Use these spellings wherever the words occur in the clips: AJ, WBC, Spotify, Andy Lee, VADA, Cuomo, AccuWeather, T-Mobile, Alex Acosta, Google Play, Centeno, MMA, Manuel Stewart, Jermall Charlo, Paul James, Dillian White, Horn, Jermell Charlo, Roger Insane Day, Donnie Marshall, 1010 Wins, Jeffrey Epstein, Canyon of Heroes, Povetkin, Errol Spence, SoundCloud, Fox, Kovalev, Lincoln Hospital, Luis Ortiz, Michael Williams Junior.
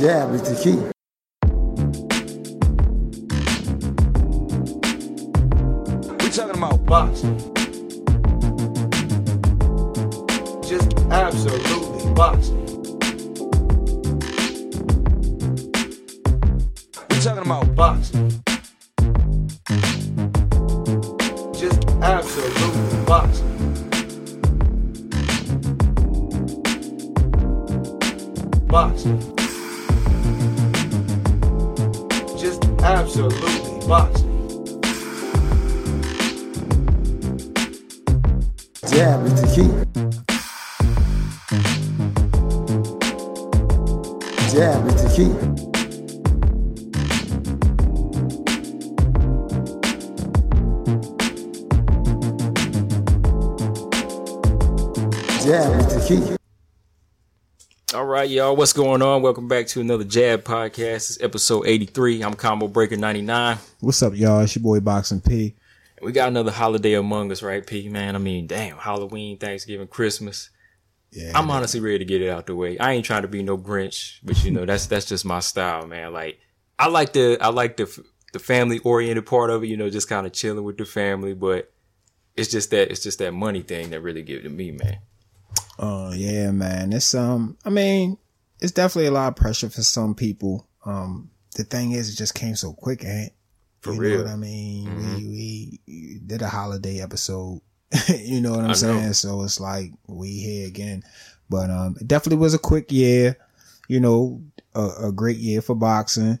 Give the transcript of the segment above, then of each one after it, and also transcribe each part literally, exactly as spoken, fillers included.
jab is the key. We're talking about boxing. Just absolutely boxing. We're talking about boxing. Just absolutely boxing. Boxing. Just absolutely boxing. Jab is the key. Jab is the key. Jab is the key. All right, y'all. What's going on? Welcome back to another Jab Podcast. It's episode eighty-three. I'm Combo Breaker ninety-nine. What's up, y'all? It's your boy Boxing P. We got another holiday among us, right, P? Man, I mean, damn, Halloween, Thanksgiving, Christmas. Yeah. I'm honestly ready to get it out the way. I ain't trying to be no Grinch, but you know, that's that's just my style, man. Like, I like the I like the the family oriented part of it, you know, just kind of chilling with the family. But it's just that it's just that money thing that really gives it to me, man. Oh yeah, man. It's um I mean, it's definitely a lot of pressure for some people. Um the thing is, it just came so quick, ain't? For you real. Know what I mean? Mm-hmm. We, we did a holiday episode. You know what I'm I saying? Know. So it's like we here again. But um it definitely was a quick year, you know, a, a great year for boxing.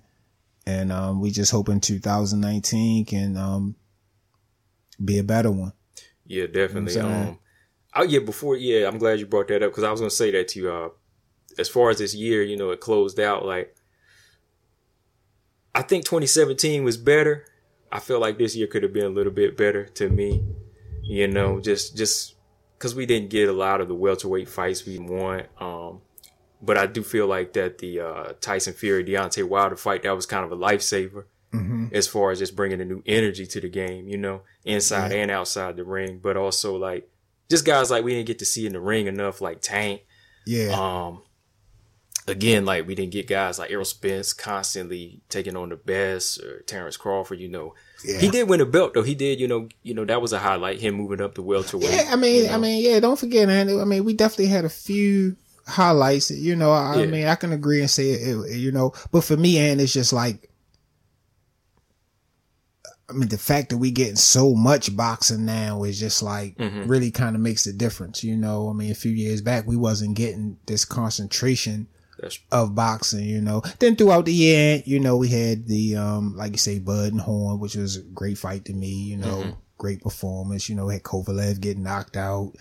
And um we just hoping two thousand nineteen can um be a better one. Yeah, definitely. You know um Oh, yeah, before, yeah, I'm glad you brought that up because I was going to say that to you. Uh, as far as this year, you know, it closed out. Like, I think twenty seventeen was better. I feel like this year could have been a little bit better to me, you know, just just because we didn't get a lot of the welterweight fights we want. Um, but I do feel like that the uh, Tyson Fury, Deontay Wilder fight, that was kind of a lifesaver mm-hmm. as far as just bringing a new energy to the game, you know, inside yeah. and outside the ring, but also like, just guys like we didn't get to see in the ring enough, like Tank. Yeah. Um, again, like we didn't get guys like Errol Spence constantly taking on the best or Terrence Crawford. You know, yeah. He did win a belt though. He did. You know, you know that was a highlight. Him moving up the welterweight. Yeah, I mean, you know? I mean, yeah. Don't forget, man. I mean, we definitely had a few highlights. You know, I, yeah. I mean, I can agree and say it, it. You know, but for me, and it's just like. I mean, the fact that we getting so much boxing now is just like mm-hmm. really kind of makes a difference. You know, I mean, a few years back, we wasn't getting this concentration That's... of boxing, you know, then throughout the year, you know, we had the, um, like you say, Bud and Horn, which was a great fight to me, you know, mm-hmm. great performance, you know, had Kovalev getting knocked out,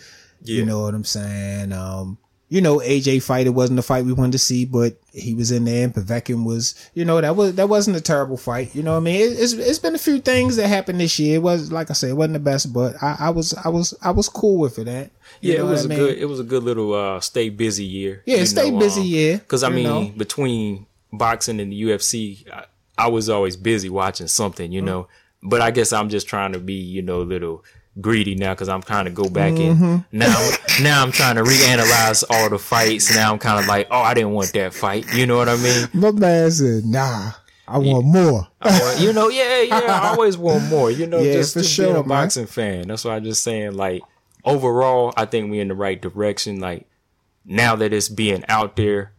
yeah. you know what I'm saying? Um, you know, A J fight, it wasn't the fight we wanted to see, but he was in there and Povetkin was, you know, that was, that wasn't a terrible fight. You know what I mean? It, it's, it's been a few things that happened this year. It was, like I said, it wasn't the best, but I, I was, I was, I was cool with it. That, yeah, it was a mean? good, it was a good little, uh, stay busy year. Yeah, stay know, busy um, year. Cause I mean, know? between boxing and the U F C, I, I was always busy watching something, you mm-hmm. know, but I guess I'm just trying to be, you know, a little greedy now because I'm trying to go back mm-hmm. and now now I'm trying to reanalyze all the fights. Now I'm kind of like, oh, I didn't want that fight. You know what I mean? My man said, nah, I want yeah. more. I want, you know, yeah, yeah, I always want more. You know, yeah, just for sure, being a boxing fan. That's why I'm just saying, like, overall, I think we're in the right direction. Like, now that it's being out there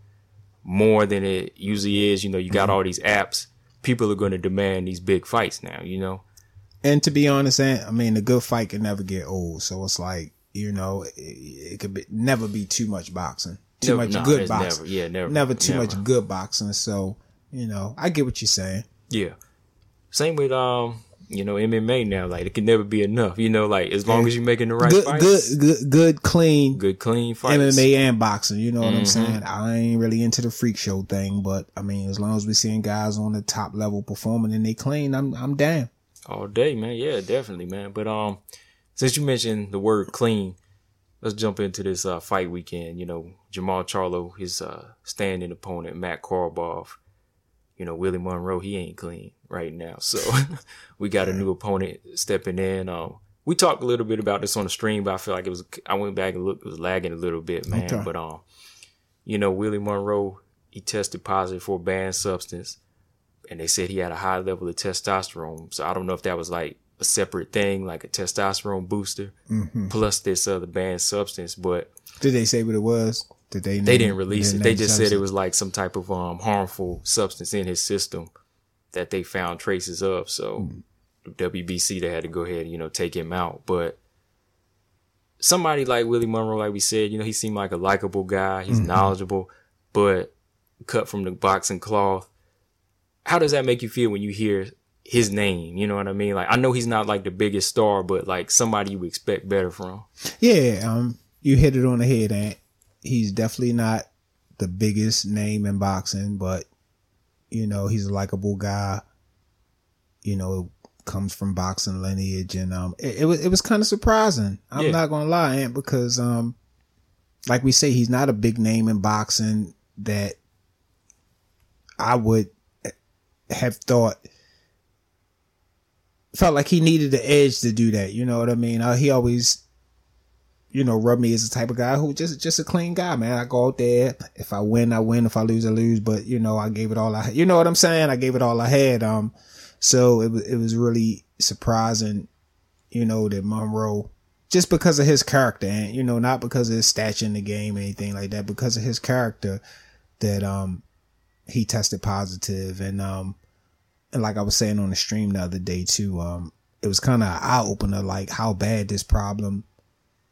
more than it usually is, you know, you got mm-hmm. all these apps. People are going to demand these big fights now, you know? And to be honest, I mean, a good fight can never get old. So it's like, you know, it, it could be, never be too much boxing, too never, much nah, good boxing. Never, yeah, never, never too never. much good boxing. So, you know, I get what you're saying. Yeah. Same with, um, you know, M M A now, like it can never be enough, you know, like as long yeah. as you're making the right good, fights. Good, good, good, clean, good, clean fights. M M A and boxing. You know what mm-hmm. I'm saying? I ain't really into the freak show thing, but I mean, as long as we're seeing guys on the top level performing and they clean, I'm, I'm down. All day, man. Yeah, definitely, man. But um, since you mentioned the word clean, let's jump into this uh, fight weekend. You know, Jermall Charlo, his uh, standing opponent, Matt Karloff. You know, Willie Monroe, he ain't clean right now. So we got a new opponent stepping in. Um, we talked a little bit about this on the stream, but I feel like it was. I went back and looked, it was lagging a little bit, man. Okay. But um, you know, Willie Monroe he tested positive for a banned substance, and they said he had a high level of testosterone. So I don't know if that was like a separate thing, like a testosterone booster, mm-hmm. plus this other banned substance. But did they say what it was? Did they? Name, they didn't release didn't it. They just substance? said it was like some type of um, harmful substance in his system that they found traces of. So mm-hmm. W B C, they had to go ahead and, you know, take him out. But somebody like Willie Monroe, like we said, you know, he seemed like a likable guy. He's mm-hmm. knowledgeable, but cut from the boxing cloth. How does that make you feel when you hear his name? You know what I mean? Like, I know he's not like the biggest star, but like somebody you expect better from. Yeah, um, you hit it on the head, Ant. He's definitely not the biggest name in boxing, but, you know, he's a likable guy. You know, comes from boxing lineage, and um, it, it was it was kind of surprising. I'm yeah. not gonna lie, Ant, because um, like we say, he's not a big name in boxing that I would have thought felt like he needed the edge to do that. You know what I mean? Uh, he always, you know, rubbed me as the type of guy who just just a clean guy, man. I go out there, if I win, I win. If I lose, I lose. But you know, I gave it all I had. You know what I'm saying? I gave it all I had. Um, so it was it was really surprising, you know, that Monroe, just because of his character, and you know, not because of his stature in the game or anything like that, because of his character, that um he tested positive. And um and like I was saying on the stream the other day too, um it was kind of an eye-opener, like how bad this problem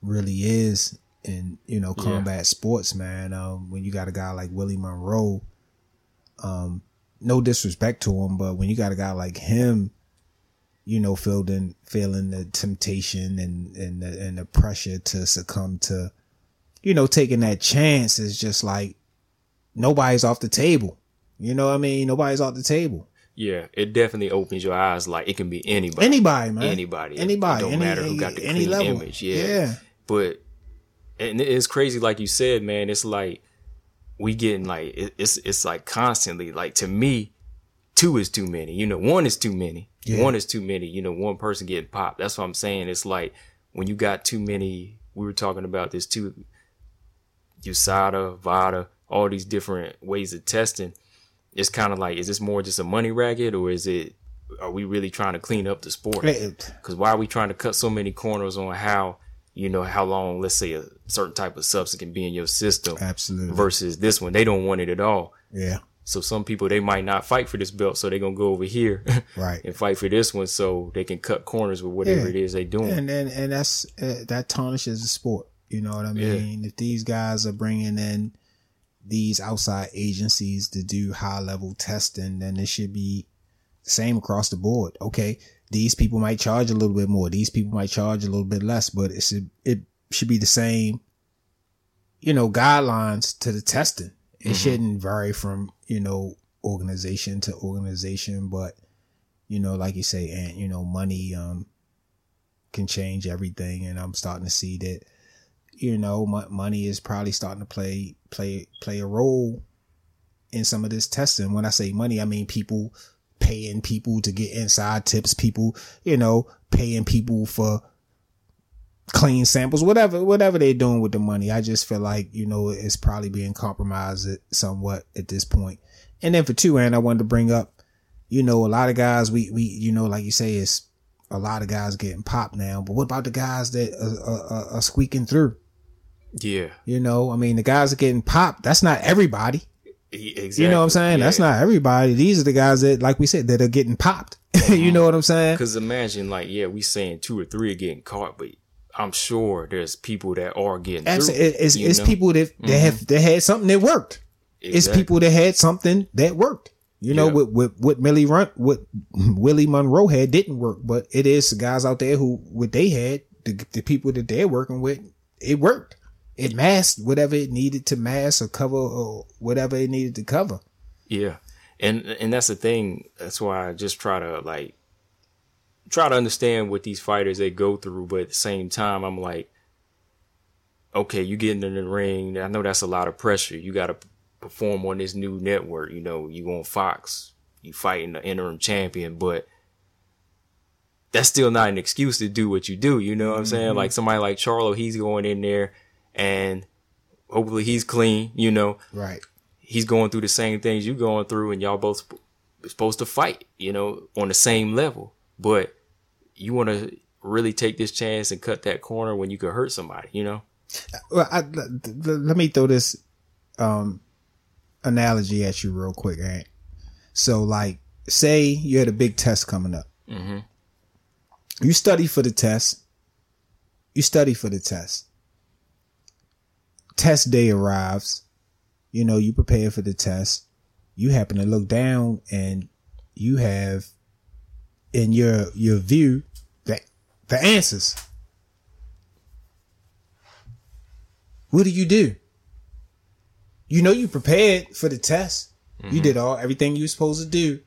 really is in, you know, combat yeah. sports, man. Um when you got a guy like Willie Monroe, um no disrespect to him, but when you got a guy like him, you know, feeling feeling the temptation and and the, and the pressure to succumb to, you know, taking that chance, is just like, nobody's off the table. You know what I mean? Nobody's off the table. Yeah, it definitely opens your eyes. Like, it can be anybody. Anybody, man. Anybody. Anybody. It don't any, matter who got the any clean level. Image. Yeah. yeah. But, and it's crazy, like you said, man. It's like, we getting, like, it's it's like constantly, like, to me, two is too many. You know, one is too many. Yeah. One is too many. You know, one person getting popped. That's what I'm saying. It's like, when you got too many, we were talking about this too, U S A D A, VADA, all these different ways of testing. It's kind of like, is this more just a money racket, or is it, are we really trying to clean up the sport? Because why are we trying to cut so many corners on how, you know, how long, let's say, a certain type of substance can be in your system? Absolutely. Versus this one, they don't want it at all. Yeah. So some people, they might not fight for this belt, so they're going to go over here right. and fight for this one so they can cut corners with whatever yeah. it is they're doing. And and, and that's uh, that tarnishes the sport. You know what I mean? Yeah. If these guys are bringing in these outside agencies to do high level testing, then it should be the same across the board. Okay, these people might charge a little bit more, these people might charge a little bit less, but it should it should be the same, you know, guidelines to the testing. It mm-hmm. shouldn't vary from, you know, organization to organization. But, you know, like you say, and you know, money um can change everything, and I'm starting to see that. You know, money is probably starting to play play play a role in some of this testing. When I say money, I mean people paying people to get inside tips, people, you know, paying people for clean samples, whatever whatever they're doing with the money. I just feel like, you know, it's probably being compromised somewhat at this point. And then for two, and I wanted to bring up, you know, a lot of guys, we we you know, like you say, it's a lot of guys getting popped now, but what about the guys that are, are, are squeaking through? Yeah. You know, I mean, the guys are getting popped. That's not everybody. Exactly. You know what I'm saying? Yeah. That's not everybody. These are the guys that, like we said, that are getting popped. Mm-hmm. You know what I'm saying? Because imagine, like, yeah, we saying two or three are getting caught, but I'm sure there's people that are getting Absolutely. through. It's, it's people that, that mm-hmm. have that had something that worked. Exactly. It's people that had something that worked. You know, yeah. what, what, what Millie Runt, what Willie Monroe had didn't work, but it is guys out there who, what they had, the, the people that they're working with, it worked. It masked whatever it needed to mask or cover or whatever it needed to cover. Yeah. And, and that's the thing. That's why I just try to like, try to understand what these fighters, they go through. But at the same time, I'm like, okay, you getting in the ring. I know that's a lot of pressure. You got to perform on this new network, you know, you on Fox, you fighting the interim champion, but that's still not an excuse to do what you do. You know what I'm mm-hmm. saying? Like somebody like Charlo, he's going in there and hopefully he's clean, you know, right. he's going through the same things you're going through, and y'all both sp- supposed to fight, you know, on the same level. But you want to really take this chance and cut that corner when you could hurt somebody, you know? Well, I, let me throw this um, analogy at you real quick, Ant. So, like, say you had a big test coming up. Mm-hmm. You study for the test. You study for the test. Test day arrives. You know, you prepare for the test. You happen to look down and you have in your your view the, the answers. What do you do? You know you prepared for the test. Mm-hmm. You did all everything you were supposed to do.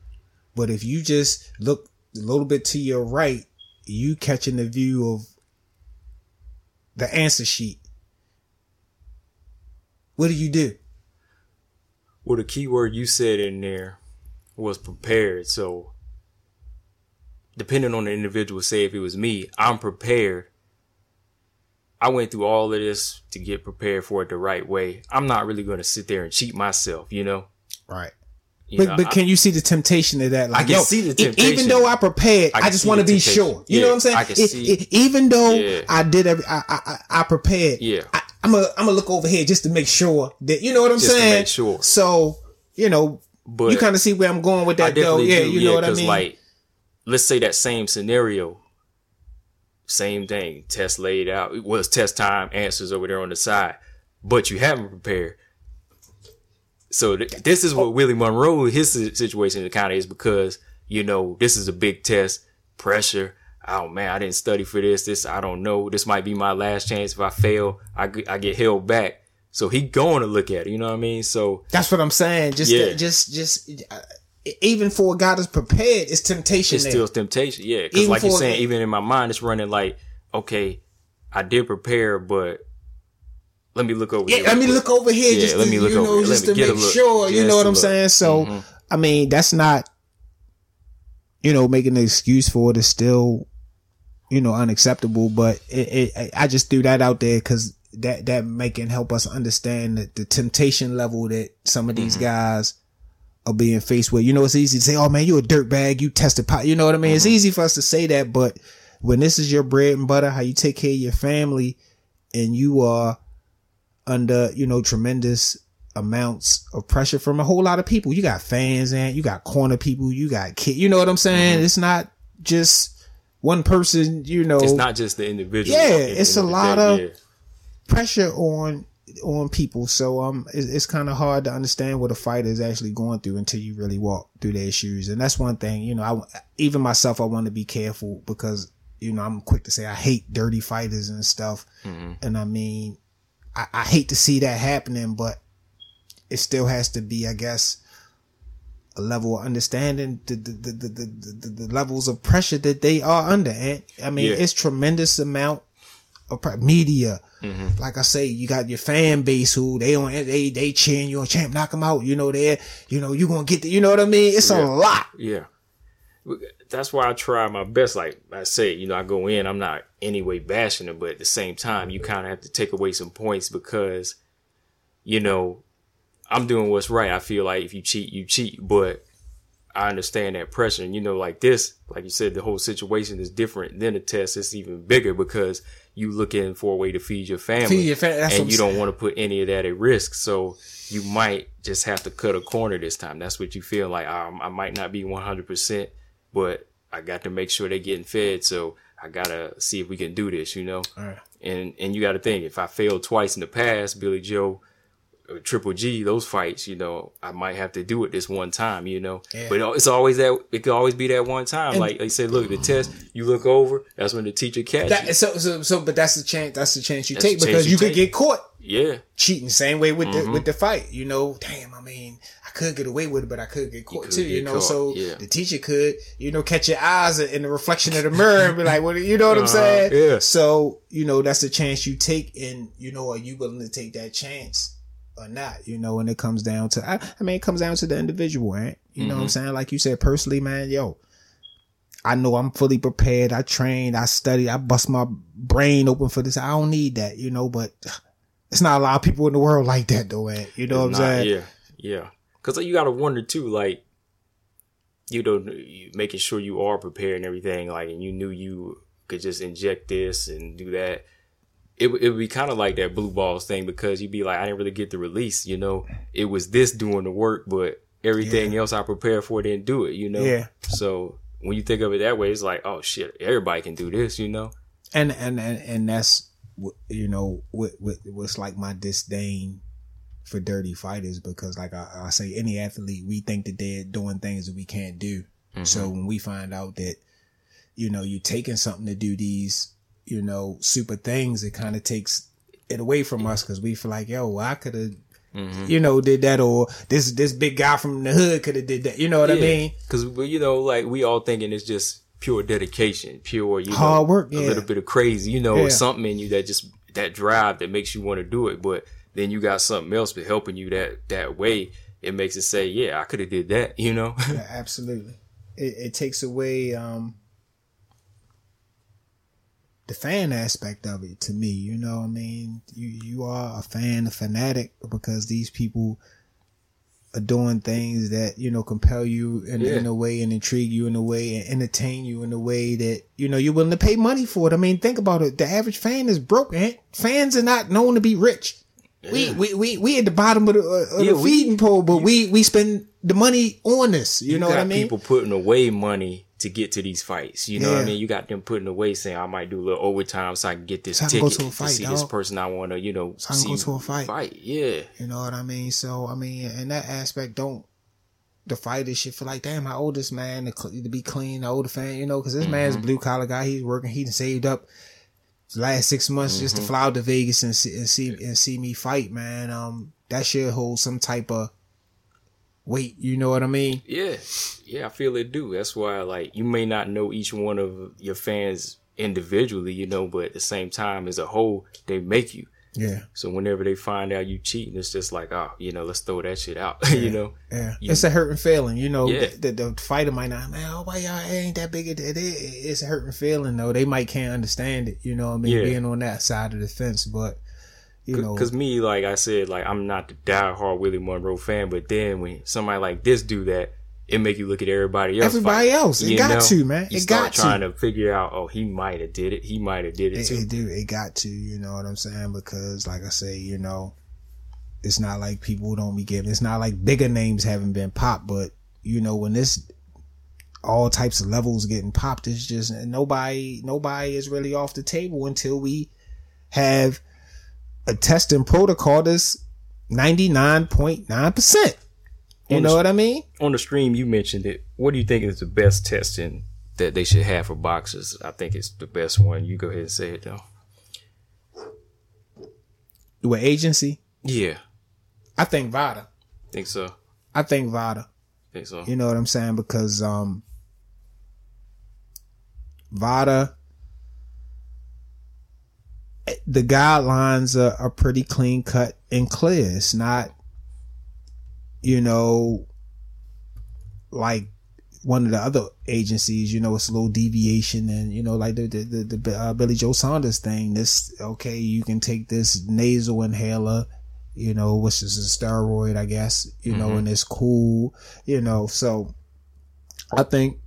But if you just look a little bit to your right, you catching the view of the answer sheet. What do you do? Well, the key word you said in there was prepared. So depending on the individual, say if it was me, I'm prepared. I went through all of this to get prepared for it the right way. I'm not really going to sit there and cheat myself, you know? Right. You but know, but I, can you see the temptation of that? Like, I can yo, see the temptation. Even though I prepared, I, I just want to be temptation. Sure. You yeah, know what I'm saying? I can it, see. It, even though yeah. I did, every, I, I I prepared. Yeah. I, I'm a I'm a look over here just to make sure that you know what I'm just saying. To make sure. So you know, but you kind of see where I'm going with that, though. Yeah, do, you yeah, know what I mean. Like, let's say that same scenario, same thing. Test laid out. It was test time. Answers over there on the side, but you haven't prepared. So th- this is what oh. Willie Monroe, his situation in the county is because, you know, this is a big test, pressure. Oh, man, I didn't study for this. This, I don't know. This might be my last chance. If I fail, I, I get held back. So he going to look at it. You know what I mean? So that's what I'm saying. Just, yeah. just, just, uh, even for a guy that's prepared, it's temptation. It's there. Still temptation. Yeah. Cause even like you're saying, a- even in my mind, it's running like, okay, I did prepare, but. Let me look over yeah, here. Let me look over here. Yeah, just let to, me look you over know, here. Just let me to make sure. Just you know what I'm look. saying? So, mm-hmm. I mean, that's not, you know, making an excuse for it is still, you know, unacceptable. But it, it, I just threw that out there because that, that make and help us understand the, the temptation level that some of these mm-hmm. guys are being faced with. You know, it's easy to say, oh, man, you a dirtbag. You tested pot. You know what I mean? Mm-hmm. It's easy for us to say that. But when this is your bread and butter, how you take care of your family and you are under, you know, tremendous amounts of pressure from a whole lot of people. You got fans, and you got corner people, you got kids. You know what I'm saying? Mm-hmm. It's not just one person, you know. It's not just the individual. Yeah, it's, it's a lot of yeah. pressure on on people. So um, it's, it's kind of hard to understand what a fighter is actually going through until you really walk through their shoes. And that's one thing, you know, I, even myself, I want to be careful because, you know, I'm quick to say I hate dirty fighters and stuff. Mm-hmm. And I mean, I, I hate to see that happening, but it still has to be, I guess, a level of understanding the the the the, the, the, the levels of pressure that they are under. And I mean, yeah. it's tremendous amount of media. Mm-hmm. Like I say, you got your fan base who they on they they cheering you on, champ, knock them out. You know they you know you gonna get the, you know what I mean. It's yeah. a lot. Yeah, that's why I try my best. Like I say, you know, I go in, I'm not anyway bashing them, but at the same time, you kind of have to take away some points because, you know, I'm doing what's right. I feel like if you cheat, you cheat, but I understand that pressure. And, you know, like this, like you said, the whole situation is different than the test. It's even bigger because you looking for a way to feed your family feed your fa- and you don't want to put any of that at risk. So you might just have to cut a corner this time. That's what you feel like. I, I might not be one hundred percent, but I got to make sure they're getting fed. So I got to see if we can do this, you know? All right. And and you got to think, if I failed twice in the past, Billy Joe, Triple G, those fights, you know, I might have to do it this one time, you know? Yeah. But it's always that, it could always be that one time. And like they say, look, the test, you look over, that's when the teacher catches. So, so, so, but that's the chance, that's the chance you that's take because you, you could get caught. Yeah. Cheating, same way with mm-hmm. the, with the fight, you know? Damn, I mean, could get away with it, but I could get caught too, you know. Caught, so yeah. the teacher could, you know, catch your eyes in the reflection of the mirror and be like, "Well, you know what uh, I'm saying?" Yeah. So you know that's the chance you take, and you know, are you willing to take that chance or not? You know, and it comes down to, I, I mean, it comes down to the individual, right? You mm-hmm. know what I'm saying? Like you said, personally, man, yo, I know I'm fully prepared. I trained, I studied, I bust my brain open for this. I don't need that, you know. But it's not a lot of people in the world like that, though, man. You know it's what I'm not, saying? Yeah. Yeah. Because you got to wonder, too, like, you know, making sure you are prepared and everything, like, and you knew you could just inject this and do that. It, it would be kind of like that blue balls thing, because you'd be like, I didn't really get the release, you know. It was this doing the work, but everything yeah. else I prepared for didn't do it, you know. Yeah. So when you think of it that way, it's like, oh, shit, everybody can do this, you know. And and, and, and that's, you know, what, what what's like my disdain for dirty fighters, because like I, I say, any athlete, we think that they're doing things that we can't do. Mm-hmm. So when we find out that, you know, you're taking something to do these, you know, super things, it kind of takes it away from us, because we feel like, yo, well, I could have, mm-hmm. you know, did that, or this this big guy from the hood could have did that. You know what yeah. I mean? Because, you know, like we all thinking it's just pure dedication, pure, you know, hard work, yeah. a little bit of crazy, you know, yeah. or something in you that just, that drive that makes you want to do it. But then you got something else but helping you that, that way. It makes it say, yeah, I could have did that, you know? Yeah, absolutely. It, it takes away um, the fan aspect of it to me, you know what I mean? You, you are a fan, a fanatic, because these people are doing things that, you know, compel you in, yeah. in a way, and intrigue you in a way, and entertain you in a way that, you know, you're willing to pay money for it. I mean, think about it. The average fan is broke. Eh? Fans are not known to be rich. Yeah. We, we we we at the bottom of the, uh, of yeah, the feeding we, pole, but you, we we spend the money on this. You, you know got what I mean? People putting away money to get to these fights. You know yeah. what I mean? You got them putting away, saying, "I might do a little overtime so I can get this so ticket to, fight, to see dog. this person I want to." You know, so I can see go to a fight. fight. Yeah, you know what I mean. So I mean, in that aspect, don't the fighters should feel like, damn, I owe this man to, cl- to be clean. I owe the fan, you know, because this mm-hmm. man's a blue collar guy. He's working. He done saved up last six months mm-hmm. just to fly out to Vegas and see, and see and see me fight, man. Um, that should hold some type of weight. You know what I mean? Yeah, yeah, I feel it do. That's why, like, you may not know each one of your fans individually, you know, but at the same time, as a whole, they make you. Yeah. So whenever they find out you cheating, it's just like, oh, you know, let's throw that shit out. Yeah, you know. Yeah. You, it's a hurting feeling, you know. Yeah. The, the, the fighter might not, man. Oh, why y'all ain't that big? It, it, it's a hurting feeling though. They might can't understand it. You know what I mean? Yeah. Being on that side of the fence, but you Cause, know, because me, like I said, like I'm not the diehard Willie Monroe fan, but then when somebody like this do that, it make you look at everybody else. Everybody fight, else, it got know? to man. It you got to. Trying to figure out, oh, he might have did it. He might have did it, it too. It do. It got to. You know what I'm saying? Because, like I say, you know, it's not like people don't be giving. It's not like bigger names haven't been popped, but you know, when this all types of levels getting popped, it's just nobody. Nobody is really off the table until we have a testing protocol that's ninety-nine point nine percent. You know what I mean? On the stream, you mentioned it. What do you think is the best testing that they should have for boxers? I think it's the best one. You go ahead and say it, though. What, agency? Yeah. I think VADA. Think so? I think VADA. Think so? You know what I'm saying? Because um, VADA, the guidelines are, are pretty clean cut and clear. It's not, you know, like one of the other agencies, you know, it's a little deviation, and you know, like the the the, the uh, Billy Joe Saunders thing. This okay, you can take this nasal inhaler, you know, which is a steroid, I guess, you mm-hmm. know, and it's cool, you know. So, I think,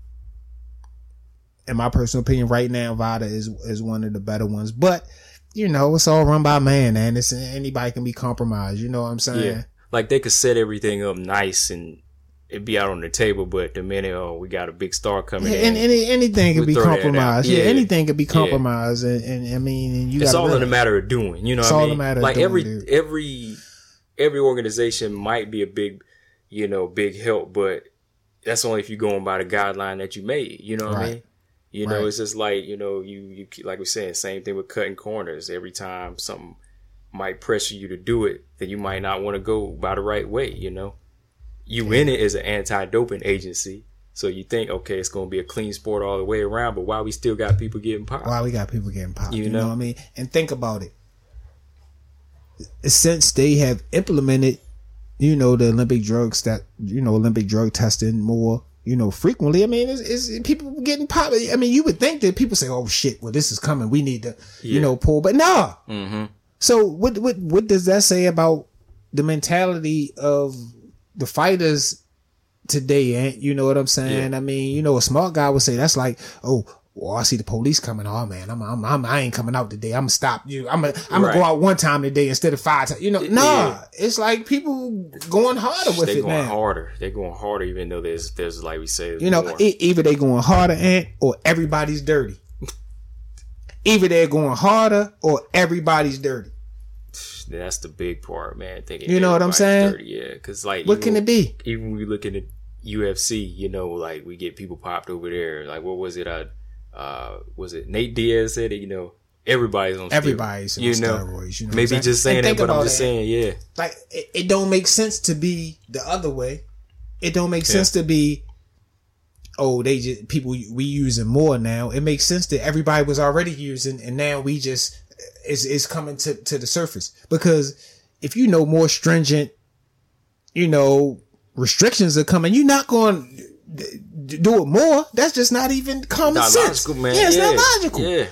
in my personal opinion, right now, VADA is is one of the better ones, but you know, it's all run by man, and it's anybody can be compromised. You know what I'm saying? Yeah. Like, they could set everything up nice and it'd be out on the table, but the minute, oh, we got a big star coming yeah, in. And, and, and anything could be compromised. Yeah, yeah, anything could be compromised. Yeah. And, and I mean, and you it's all in a matter of doing. You know it's what I mean? All a matter like of every, doing, every, every organization might be a big, you know, big help, but that's only if you're going by the guideline that you made. You know what right. I mean? You right. know, it's just like, you know, you, you like we're saying, same thing with cutting corners. Every time something might pressure you to do it, then you might not want to go by the right way, you know. You yeah. in it as an anti-doping agency, so you think, okay, it's going to be a clean sport all the way around, but why we still got people getting popped? Why we got people getting popped, you, you know? know what I mean? And think about it. Since they have implemented, you know, the Olympic drugs that, you know, Olympic drug testing more, you know, frequently, I mean, it's, it's people getting popped. I mean, you would think that people say, oh, shit, well, this is coming. We need to, yeah. you know, pull. But no. Mm-hmm. So what what what does that say about the mentality of the fighters today ain't, you know what I'm saying? Yeah. I mean, you know, a smart guy would say that's like, oh, well, I see the police coming. Oh man, I'm, I'm, I'm I ain't coming out today. I'm gonna stop you. I'm, gonna, I'm right. gonna go out one time today instead of five times. You know, nah, yeah. It's like people going harder with they it now. They're going harder. They're going harder, even though there's, there's like we say, you know, more. Either they going harder, Ant, or everybody's dirty. Either they're going harder or everybody's dirty. That's the big part, man. Thinking you know what I'm saying? Dirty, yeah, because like, what even, can it be? Even when we look at the U F C, you know, like we get people popped over there. Like, what was it? Uh, uh was it Nate Diaz said it? You know, everybody's on steroids. Everybody's on you know? steroids. You know, maybe just saying that, but I'm just that. saying, yeah. Like, it, it don't make sense to be the other way. It don't make yeah. sense to be. Oh, they just people we using more now. It makes sense that everybody was already using, and now we just. Is is coming to, to the surface, because if you know more stringent, you know, restrictions are coming, you're not going to do it more. That's just not even common not sense. Logical, man. Yeah, it's yeah. not logical. Yeah.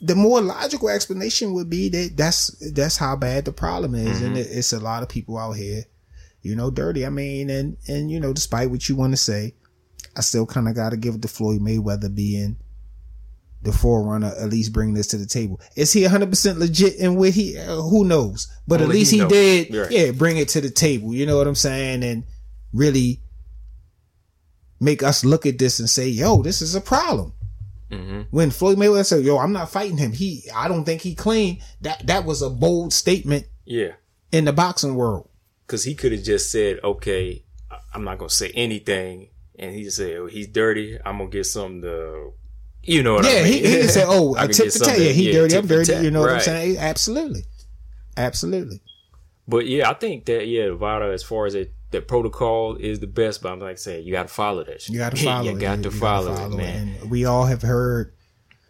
The more logical explanation would be that that's that's how bad the problem is, mm-hmm. and it, it's a lot of people out here, you know, dirty. I mean, and and you know, despite what you want to say, I still kind of got to give it to Floyd Mayweather being. The forerunner, at least bring this to the table. Is he one hundred percent legit in what he, uh, who knows? But Only at least he, he did, right. yeah, bring it to the table. You know what I'm saying? And really make us look at this and say, yo, this is a problem. Mm-hmm. When Floyd Mayweather said, yo, I'm not fighting him. He, I don't think he clean. That, that was a bold statement. Yeah. In the boxing world. Cause he could have just said, okay, I'm not going to say anything. And he said, oh, he's dirty. I'm going to get something to, You know what yeah, I mean? Yeah, he, he said, oh, I tip the tail. Yeah, he yeah, dirty, I'm dirty. You know right. what I'm saying? Absolutely. Absolutely. But yeah, I think that, yeah, VADA, as far as it, the protocol is the best, but I'm like saying, you got to follow this. You got to follow you it. Got you to you follow got to follow it, man. And we all have heard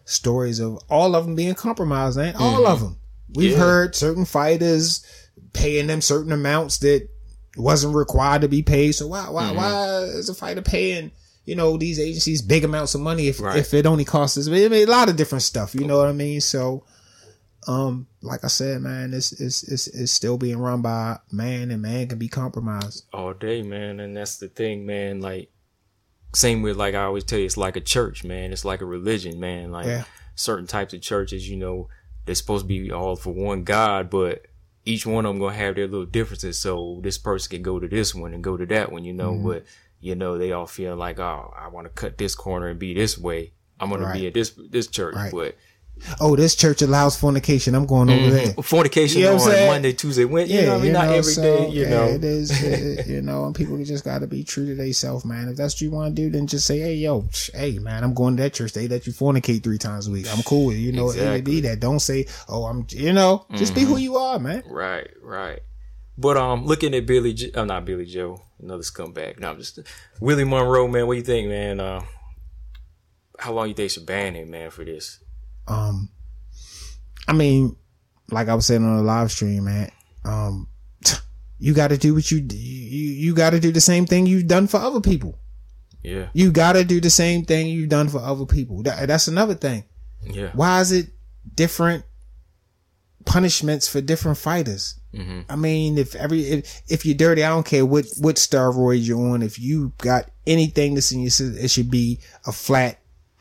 stories of all of them being compromised, man. All mm-hmm. of them. We've yeah. heard certain fighters paying them certain amounts that wasn't required to be paid. So why, why, mm-hmm. why is a fighter paying? You know, these agencies, big amounts of money if right. if it only costs us. I mean, a lot of different stuff. You know what I mean? So, um, like I said, man, it's, it's, it's, it's still being run by man, and man can be compromised. All day, man. And that's the thing, man. Like, same with, like I always tell you, it's like a church, man. It's like a religion, man. Like, yeah. certain types of churches, you know, they're supposed to be all for one God, but each one of them going to have their little differences. So, this person can go to this one and go to that one, you know, mm-hmm. but... You know, they all feel like, oh, I want to cut this corner and be this way. I'm going right. to be at this this church. Right. But oh, this church allows fornication. I'm going over mm-hmm. there. Fornication you know on Monday, Tuesday, Wednesday. Yeah, you know what I mean? Not know, every so, day, you yeah, know. It is, it, you know, and people just got to be true to themselves, man. If that's what you want to do, then just say, hey, yo, hey, man, I'm going to that church. They let you fornicate three times a week. I'm cool with you. You know, exactly. It may be that. Don't say, oh, I'm, you know, just mm-hmm. be who you are, man. Right, right. But um, looking at Billy Joe, oh, not Billy Joe, another scumbag. No, I'm just Willie Monroe, man. What do you think, man? Uh, how long you think should ban him, man, for this? Um, I mean, like I was saying on the live stream, man. Um, you got to do what you do. You, you got to do the same thing you've done for other people. Yeah, you got to do the same thing you've done for other people. That, that's another thing. Yeah, why is it different punishments for different fighters? Mm-hmm. I mean, if every if, if you're dirty, I don't care what what steroids you're on. If you got anything that's in your system, it should be a flat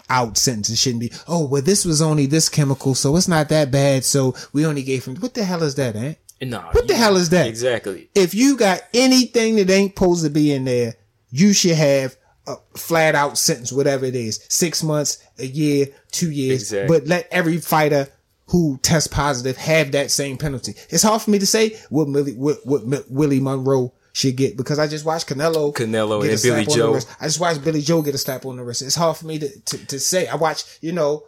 out sentence. It shouldn't be, oh well, this was only this chemical, so it's not that bad. So we only gave him. What the hell is that, eh? Nah, what the hell is that? Exactly. If you got anything that ain't supposed to be in there, you should have a flat out sentence, whatever it is, six months, a year, two years. Exactly. But let every fighter who test positive have that same penalty. It's hard for me to say what Willie, what, what Willie Monroe should get, because I just watched Canelo, Canelo and Billy Joe. I just watched Billy Joe get a slap on the wrist. It's hard for me to, to, to say. I watched, you know,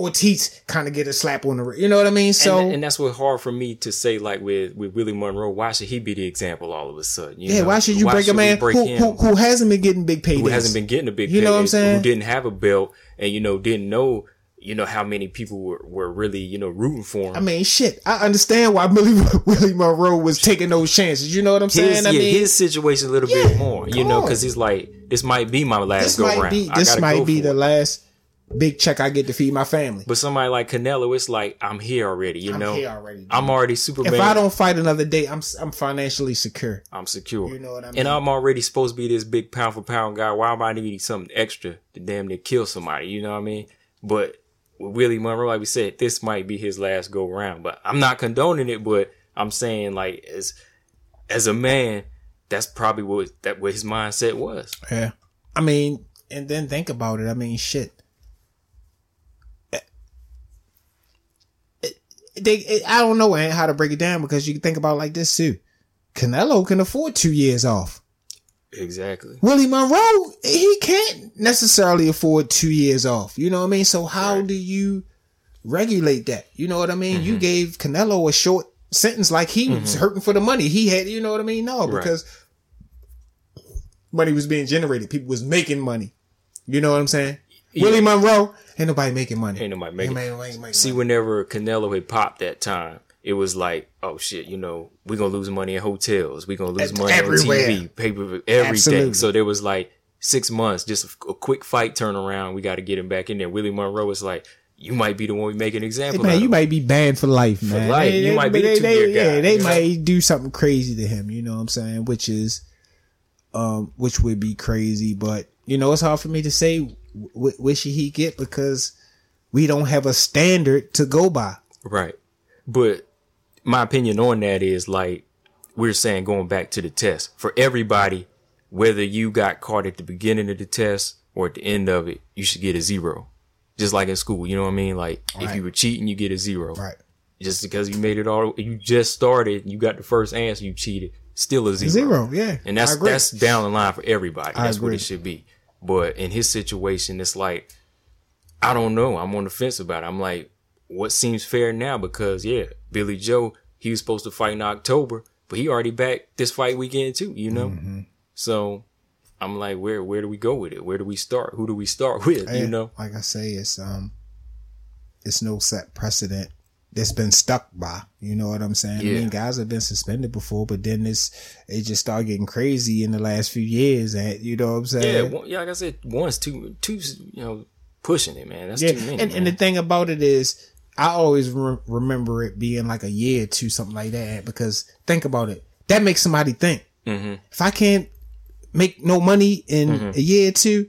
Ortiz kind of get a slap on the wrist. You know what I mean? So and, and that's what's hard for me to say. Like with, with Willie Monroe, why should he be the example all of a sudden? You yeah, know? Why should you why break should a man break who, who who hasn't been getting big paydays? Who hasn't been getting a big payday? You know what I'm saying? Who didn't have a belt and you know didn't know. You know, how many people were, were really, you know, rooting for him. I mean, shit, I understand why Willie, Willie Monroe was taking those chances. You know what I'm saying? His, I yeah, mean, his situation a little yeah, bit more, you know, because he's like, this might be my last this go might round. Be, this might go be the it. last big check I get to feed my family. But somebody like Canelo, it's like, I'm here already, you I'm know? I'm here already. Dude. I'm already super bad. If I don't fight another day, I'm I'm financially secure. I'm secure. You know what I mean? And I'm already supposed to be this big pound for pound guy. Why am I needing something extra to damn near kill somebody? You know what I mean? But with Willie Monroe, like we said, this might be his last go round. But I'm not condoning it, but I'm saying, like, as as a man, that's probably what that what his mindset was. Yeah. I mean, and then think about it. I mean, shit. They, it, I don't know how to break it down, because you can think about it like this too. Canelo can afford two years off. Exactly. Willie Monroe, he can't necessarily afford two years off. You know what I mean? So how right. do you regulate that? You know what I mean? Mm-hmm. You gave Canelo a short sentence, like he mm-hmm. was hurting for the money he had. You know what I mean? No, because right. money was being generated. People was making money. You know what I'm saying? Yeah. Willie Monroe, ain't nobody making money. Ain't nobody making, ain't nobody making See, money. Whenever Canelo had popped that time, it was like, oh shit, you know, we're going to lose money in hotels. We're going to lose At, money everywhere. on T V, pay-per-view, everything. Absolutely. So there was like six months, just a, a quick fight turnaround. We got to get him back in there. Willie Monroe was like, you might be the one we make an example hey, man, of. You might be banned for life, man. For life. They, you they, might be they, the two-year guy. Yeah, they might know? do something crazy to him, you know what I'm saying? Which is, um, which would be crazy, but you know, it's hard for me to say what should he get, because we don't have a standard to go by. Right. But my opinion on that is, like we're saying, going back to the test for everybody, whether you got caught at the beginning of the test or at the end of it, you should get a zero. Just like in school. You know what I mean? Like right. if you were cheating, you get a zero. Right. Just because you made it all, you just started, you got the first answer, you cheated, still a zero. Zero. Yeah. And that's, that's down the line for everybody. That's what it should be. But in his situation, it's like, I don't know. I'm on the fence about it. I'm like, what seems fair now? Because, yeah, Billy Joe, he was supposed to fight in October, but he already back this fight weekend too, you know? Mm-hmm. So I'm like, where where do we go with it? Where do we start? Who do we start with, hey, you know? Like I say, it's um, it's no set precedent that's been stuck by, you know what I'm saying? Yeah. I mean, guys have been suspended before, but then this, it just started getting crazy in the last few years, and you know what I'm saying? Yeah, yeah, like I said, once, two, two, you know, pushing it, man. That's yeah. too many. And, and the thing about it is, I always re- remember it being like a year or two, something like that, because think about it. That makes somebody think. Mm-hmm. If I can't make no money in mm-hmm. a year or two,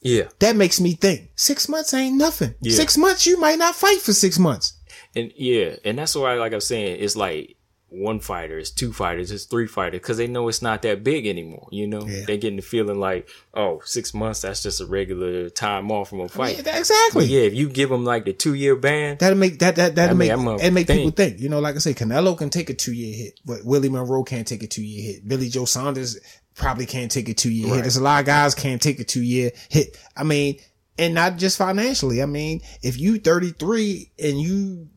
yeah, that makes me think. Six months ain't nothing. Yeah. Six months, you might not fight for six months. And yeah, and that's why, like I'm saying, it's like one fighter, it's two fighters, it's three fighters, because they know it's not that big anymore. You know, yeah. they're getting the feeling like, oh, six months, that's just a regular time off from a fight. I mean, exactly. But yeah, if you give them like the two year ban, that'll make that that that'll I mean, make that make think. people think. You know, like I say, Canelo can take a two year hit, but Willie Monroe can't take a two year hit. Billy Joe Saunders probably can't take a two year right. hit. There's a lot of guys can't take a two year hit. I mean, and not just financially. I mean, if you thirty-three and you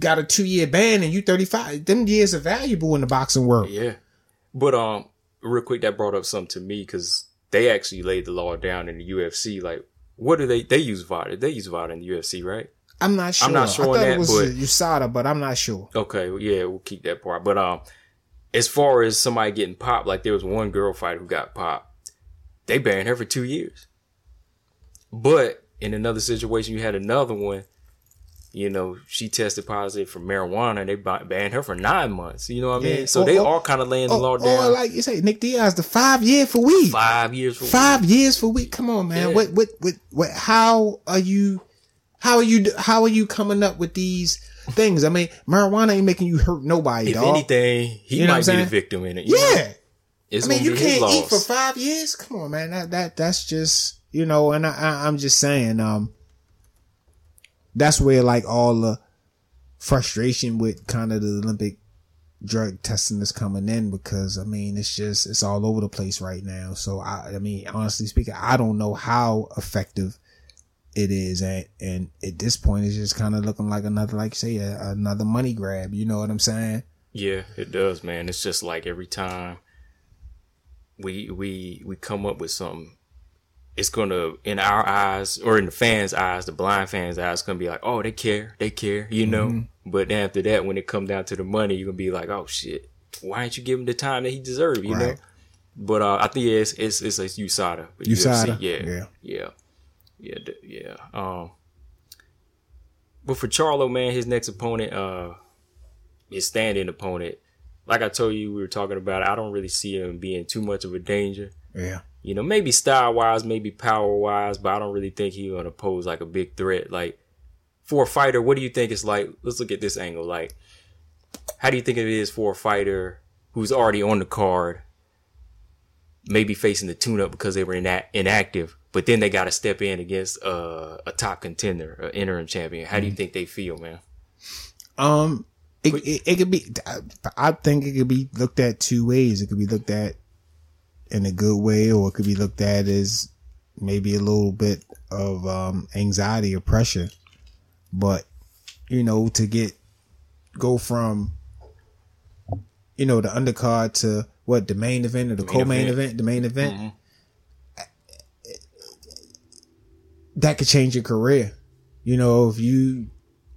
got a two-year ban and you thirty-five, them years are valuable in the boxing world. Yeah. But um, real quick, that brought up something to me, because they actually laid the law down in the U F C. Like, what do they... They use VADA. They use VADA in the U F C, right? I'm not sure. I'm not sure I on that, it was but... U S A D A, but I'm not sure. Okay, well, yeah, we'll keep that part. But um, as far as somebody getting popped, like there was one girl fighter who got popped. They banned her for two years. But in another situation, you had another one. You know, she tested positive for marijuana, and they banned her for nine months. You know what I yeah. mean? So or, they are kind of laying the or, law down. Or like you say, Nick Diaz, the five year for weed. Five years for five weed. years for weed. Come on, man. Yeah. What, what, what, what? How are you? How are you? How are you coming up with these things? I mean, marijuana ain't making you hurt nobody. If dog. anything, he you know might be the victim in it. You yeah. Know? It's I mean, you can't eat for five years. Come on, man. That that that's just you know. And I, I I'm just saying. Um. That's where like all the frustration with kind of the Olympic drug testing is coming in, because I mean, it's just, it's all over the place right now. So I, I mean, honestly speaking, I don't know how effective it is. And, and at this point, it's just kind of looking like another, like say a, another money grab. You know what I'm saying? Yeah, it does, man. It's just like every time we, we, we come up with something, it's going to, in our eyes, or in the fans' eyes, the blind fans' eyes, going to be like, oh, they care, they care, you know? Mm-hmm. But after that, when it comes down to the money, you're going to be like, oh, shit, why didn't you give him the time that he deserved, you right. know? But uh, I think it's, it's, it's, it's U S A D A. U S A D A? U F C, yeah, yeah. Yeah. Yeah, yeah. Um, but for Charlo, man, his next opponent, uh, his stand-in opponent, like I told you, we were talking about, I don't really see him being too much of a danger. Yeah. You know, maybe style-wise, maybe power-wise, but I don't really think he's going to pose like a big threat. Like, for a fighter, what do you think it's like? Let's look at this angle. Like, how do you think it is for a fighter who's already on the card, maybe facing the tune-up because they were ina- inactive, but then they got to step in against uh, a top contender, an interim champion? How do you think they feel, man? Um, it, it, it could be, I think it could be looked at two ways. It could be looked at in a good way, or it could be looked at as maybe a little bit of um, anxiety or pressure. But, you know, to get, go from, you know, the undercard to what, the main event or the co-main event. event, the main event. Mm-hmm. That could change your career. You know, if you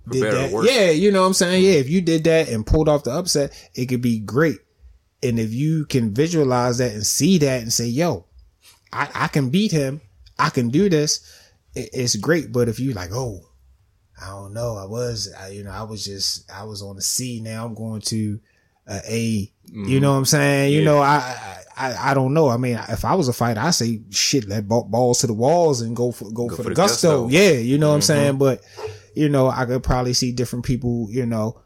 For did that. Yeah, you know what I'm saying? Yeah, if you did that and pulled off the upset, it could be great. And if you can visualize that and see that and say, yo, I, I can beat him, I can do this, it, it's great. But if you like, oh, I don't know, I was, I, you know, I was just, I was on a C, now I'm going to uh, A. Mm. You know what I'm saying? You yeah. know, I, I, I don't know. I mean, if I was a fighter, I say, shit, let balls to the walls and go for, go, go for, for the, the gusto. gusto. Yeah. You know mm-hmm. what I'm saying? But, you know, I could probably see different people, you know,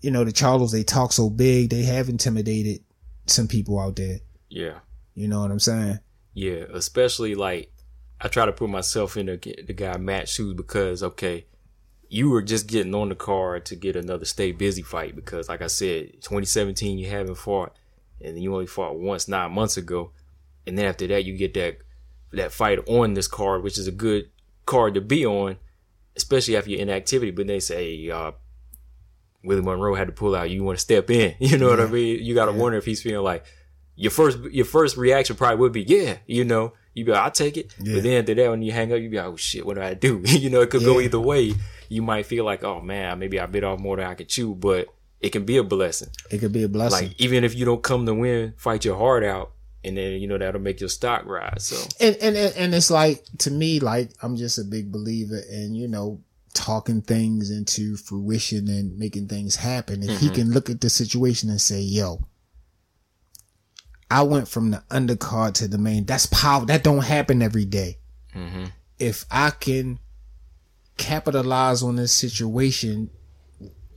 you know, the Charlos, they talk so big, they have intimidated some people out there. Yeah. You know what I'm saying? Yeah. Especially like, I try to put myself in the, the guy Matt's shoes because, okay, you were just getting on the card to get another stay busy fight because, like I said, twenty seventeen, you haven't fought, and you only fought once nine months ago. And then after that, you get that that fight on this card, which is a good card to be on, especially after your inactivity. But they say, hey, uh, Willie Monroe had to pull out. You want to step in. You know yeah. what I mean? You got to yeah. wonder if he's feeling like your first your first reaction probably would be, yeah, you know, you be like, I'll take it. Yeah. But then after that, when you hang up, you be like, oh, shit, what do I do? You know, it could yeah. go either way. You might feel like, oh, man, maybe I bit off more than I could chew, but it can be a blessing. It could be a blessing. Like, even if you don't come to win, fight your heart out, and then, you know, that'll make your stock rise. So and and and it's like, to me, like, I'm just a big believer in, you know, talking things into fruition and making things happen. If mm-hmm. he can look at the situation and say, yo, I went from the undercard to the main. That's power. That don't happen every day. Mm-hmm. If I can capitalize on this situation,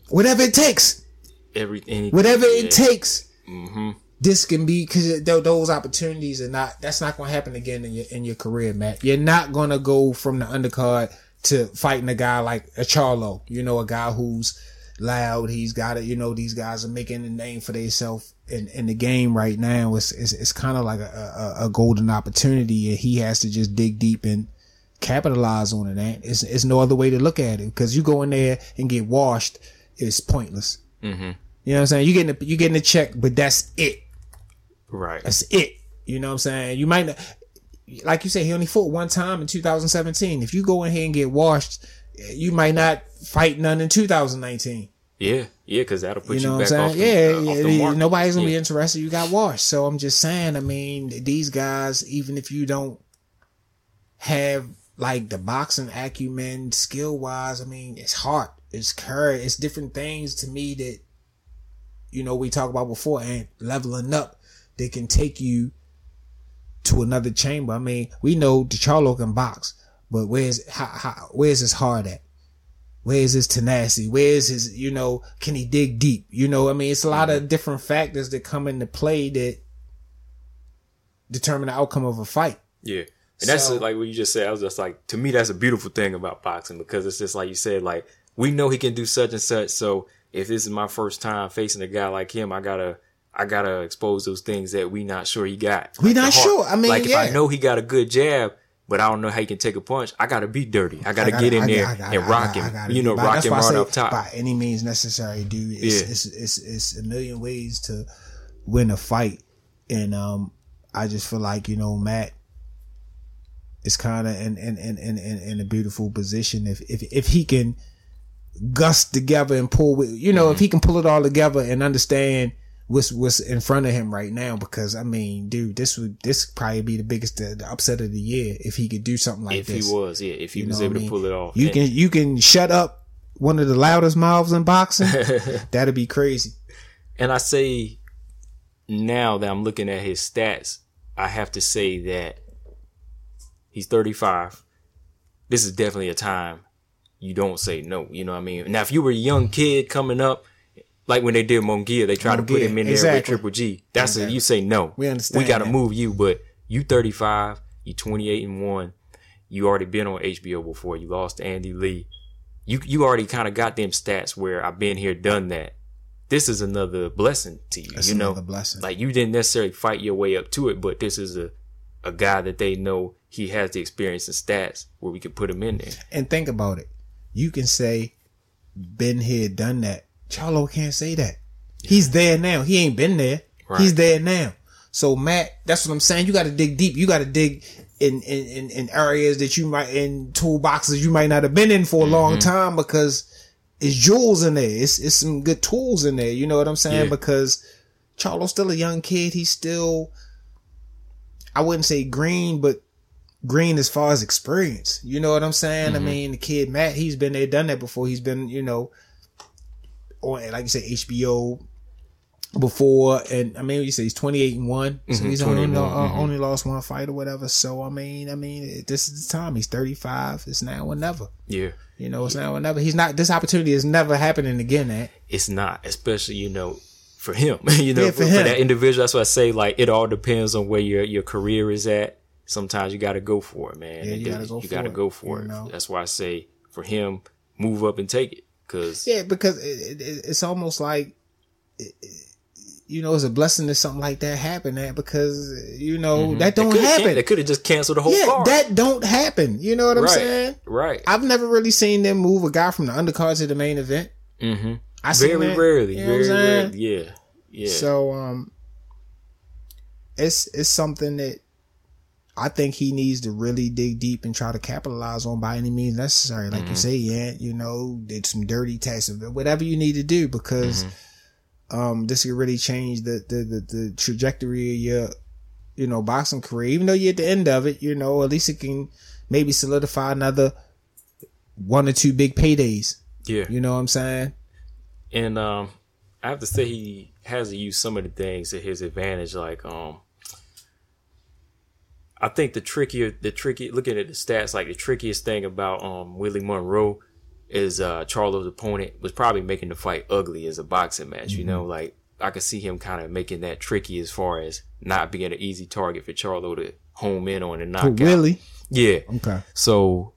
whatever it takes. Everything, whatever it yeah. takes, mm-hmm. this can be, because those opportunities are not. That's not going to happen again in your in your career, Matt. You're not going to go from the undercard to fighting a guy like a Charlo. You know, a guy who's loud. He's got it. You know, these guys are making a name for themselves in in the game right now. It's it's, it's kind of like a, a a golden opportunity, and he has to just dig deep and capitalize on it. And it's it's no other way to look at it, because you go in there and get washed. It's pointless. Mm-hmm. You know what I'm saying? You getting a, you getting a check, but that's it. Right. That's it. You know what I'm saying? You might not, like you said, he only fought one time in two thousand seventeen. If you go in here and get washed, you might not fight none in two thousand nineteen. Yeah, yeah, because that'll put you, know you back off the, yeah, uh, off the mark. Nobody's gonna yeah. be interested. You got washed. So I'm just saying. I mean, these guys, even if you don't have like the boxing acumen, skill wise, I mean, it's hard. It's courage. It's different things to me that, you know, we talked about before, and leveling up, that can take you to another chamber. I mean, we know Charlo can box, but where's how, how, where's his heart at? Where's his tenacity? Where's his, you know, can he dig deep? You know, I mean, it's a lot of different factors that come into play that determine the outcome of a fight. Yeah. And that's so, like what you just said. I was just like, to me, that's a beautiful thing about boxing, because it's just like you said, like, we know he can do such and such. So if this is my first time facing a guy like him, I gotta, I gotta expose those things that we not sure he got. Like we not sure. I mean, like yeah. if I know he got a good jab, but I don't know how he can take a punch, I gotta be dirty. I gotta, I gotta get in I, there I, I, I, and rock I, I, I, I gotta, him. You know, by, rock him right up top. By any means necessary, dude. It's, yeah. it's, it's, it's a million ways to win a fight, and um, I just feel like, you know, Matt is kind of in in, in in in a beautiful position if if if he can gust together and pull with, you know, mm-hmm. if he can pull it all together and understand what's what's in front of him right now, because I mean, dude, this would this would probably be the biggest the, the upset of the year if he could do something like if this. If he was, yeah, if he you was able I mean? to pull it off, you yeah. can you can shut up one of the loudest mouths in boxing. That'd be crazy. And I say now that I'm looking at his stats, I have to say that he's thirty-five. This is definitely a time you don't say no. You know what I mean? Now, if you were a young kid coming up, like when they did Munguia, they tried Munguia. to put him in exactly. there with Triple G. That's exactly. a, you say no. We understand. We got to move you, but you thirty-five, you twenty-eight and one. You already been on H B O before. You lost to Andy Lee. You you already kind of got them stats where I've been here, done that. This is another blessing to you. That's you know, another blessing. Like you didn't necessarily fight your way up to it, but this is a a guy that they know he has the experience and stats where we can put him in there. And think about it. You can say, been here, done that. Charlo can't say that. Yeah. He's there now. He ain't been there. Right. He's there now. So Matt, that's what I'm saying. You got to dig deep. You got to dig in, in, in areas that you might, in toolboxes you might not have been in for a mm-hmm. long time, because it's jewels in there. It's, it's some good tools in there. You know what I'm saying? Yeah. Because Charlo's still a young kid. He's still, I wouldn't say green, but green as far as experience. You know what I'm saying? Mm-hmm. I mean, the kid Matt, he's been there, done that before. He's been, you know, on, like you said, H B O before. And I mean, you say he's twenty-eight and one, so mm-hmm, he's only, uh, mm-hmm. only lost one fight or whatever. So I mean, I mean, this is the time. He's thirty-five. It's now or never. Yeah, you know, it's yeah. now or never. He's not. This opportunity is never happening again. That it's not, especially you know. For him, you know, yeah, for, for, him. for that individual, that's why I say, like, it all depends on where your, your career is at. Sometimes you got to go for it, man. Yeah, you got to go, go for it. You know? That's why I say, for him, move up and take it. Cause yeah, because it, it, it's almost like, it, it, you know, it's a blessing that something like that happened at, because, you know, mm-hmm. that don't they happen. They could have just canceled the whole yeah, card. That don't happen. You know what right. I'm saying? Right. I've never really seen them move a guy from the undercard to the main event. Mm-hmm. I very rarely, you know very rarely, yeah, yeah. So, um, it's it's something that I think he needs to really dig deep and try to capitalize on by any means necessary. Like mm-hmm. you say, yeah, you know, did some dirty tests, whatever you need to do, because mm-hmm. um, this could really change the, the the the trajectory of your, you know, boxing career. Even though you're at the end of it, you know, at least it can maybe solidify another one or two big paydays. Yeah, you know what I'm saying. And um, I have to say he has to use some of the things to his advantage. Like, um, I think the trickier, the tricky, looking at the stats, like the trickiest thing about um, Willie Monroe is uh, Charlo's opponent was probably making the fight ugly as a boxing match. Mm-hmm. You know, like I could see him kind of making that tricky as far as not being an easy target for Charlo to home in on and knock out. Really? Yeah. Okay. So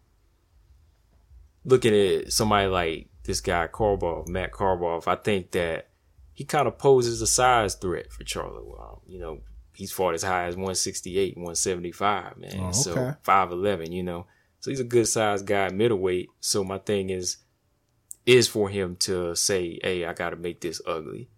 looking at somebody like this guy Karloff, Matt Karloff, I think that he kind of poses a size threat for Charlo. Um, you know, he's fought as high as one sixty-eight, one seventy-five, man. Oh, okay. So five eleven, you know. So he's a good size guy, middleweight. So my thing is, is for him to say, hey, I got to make this ugly.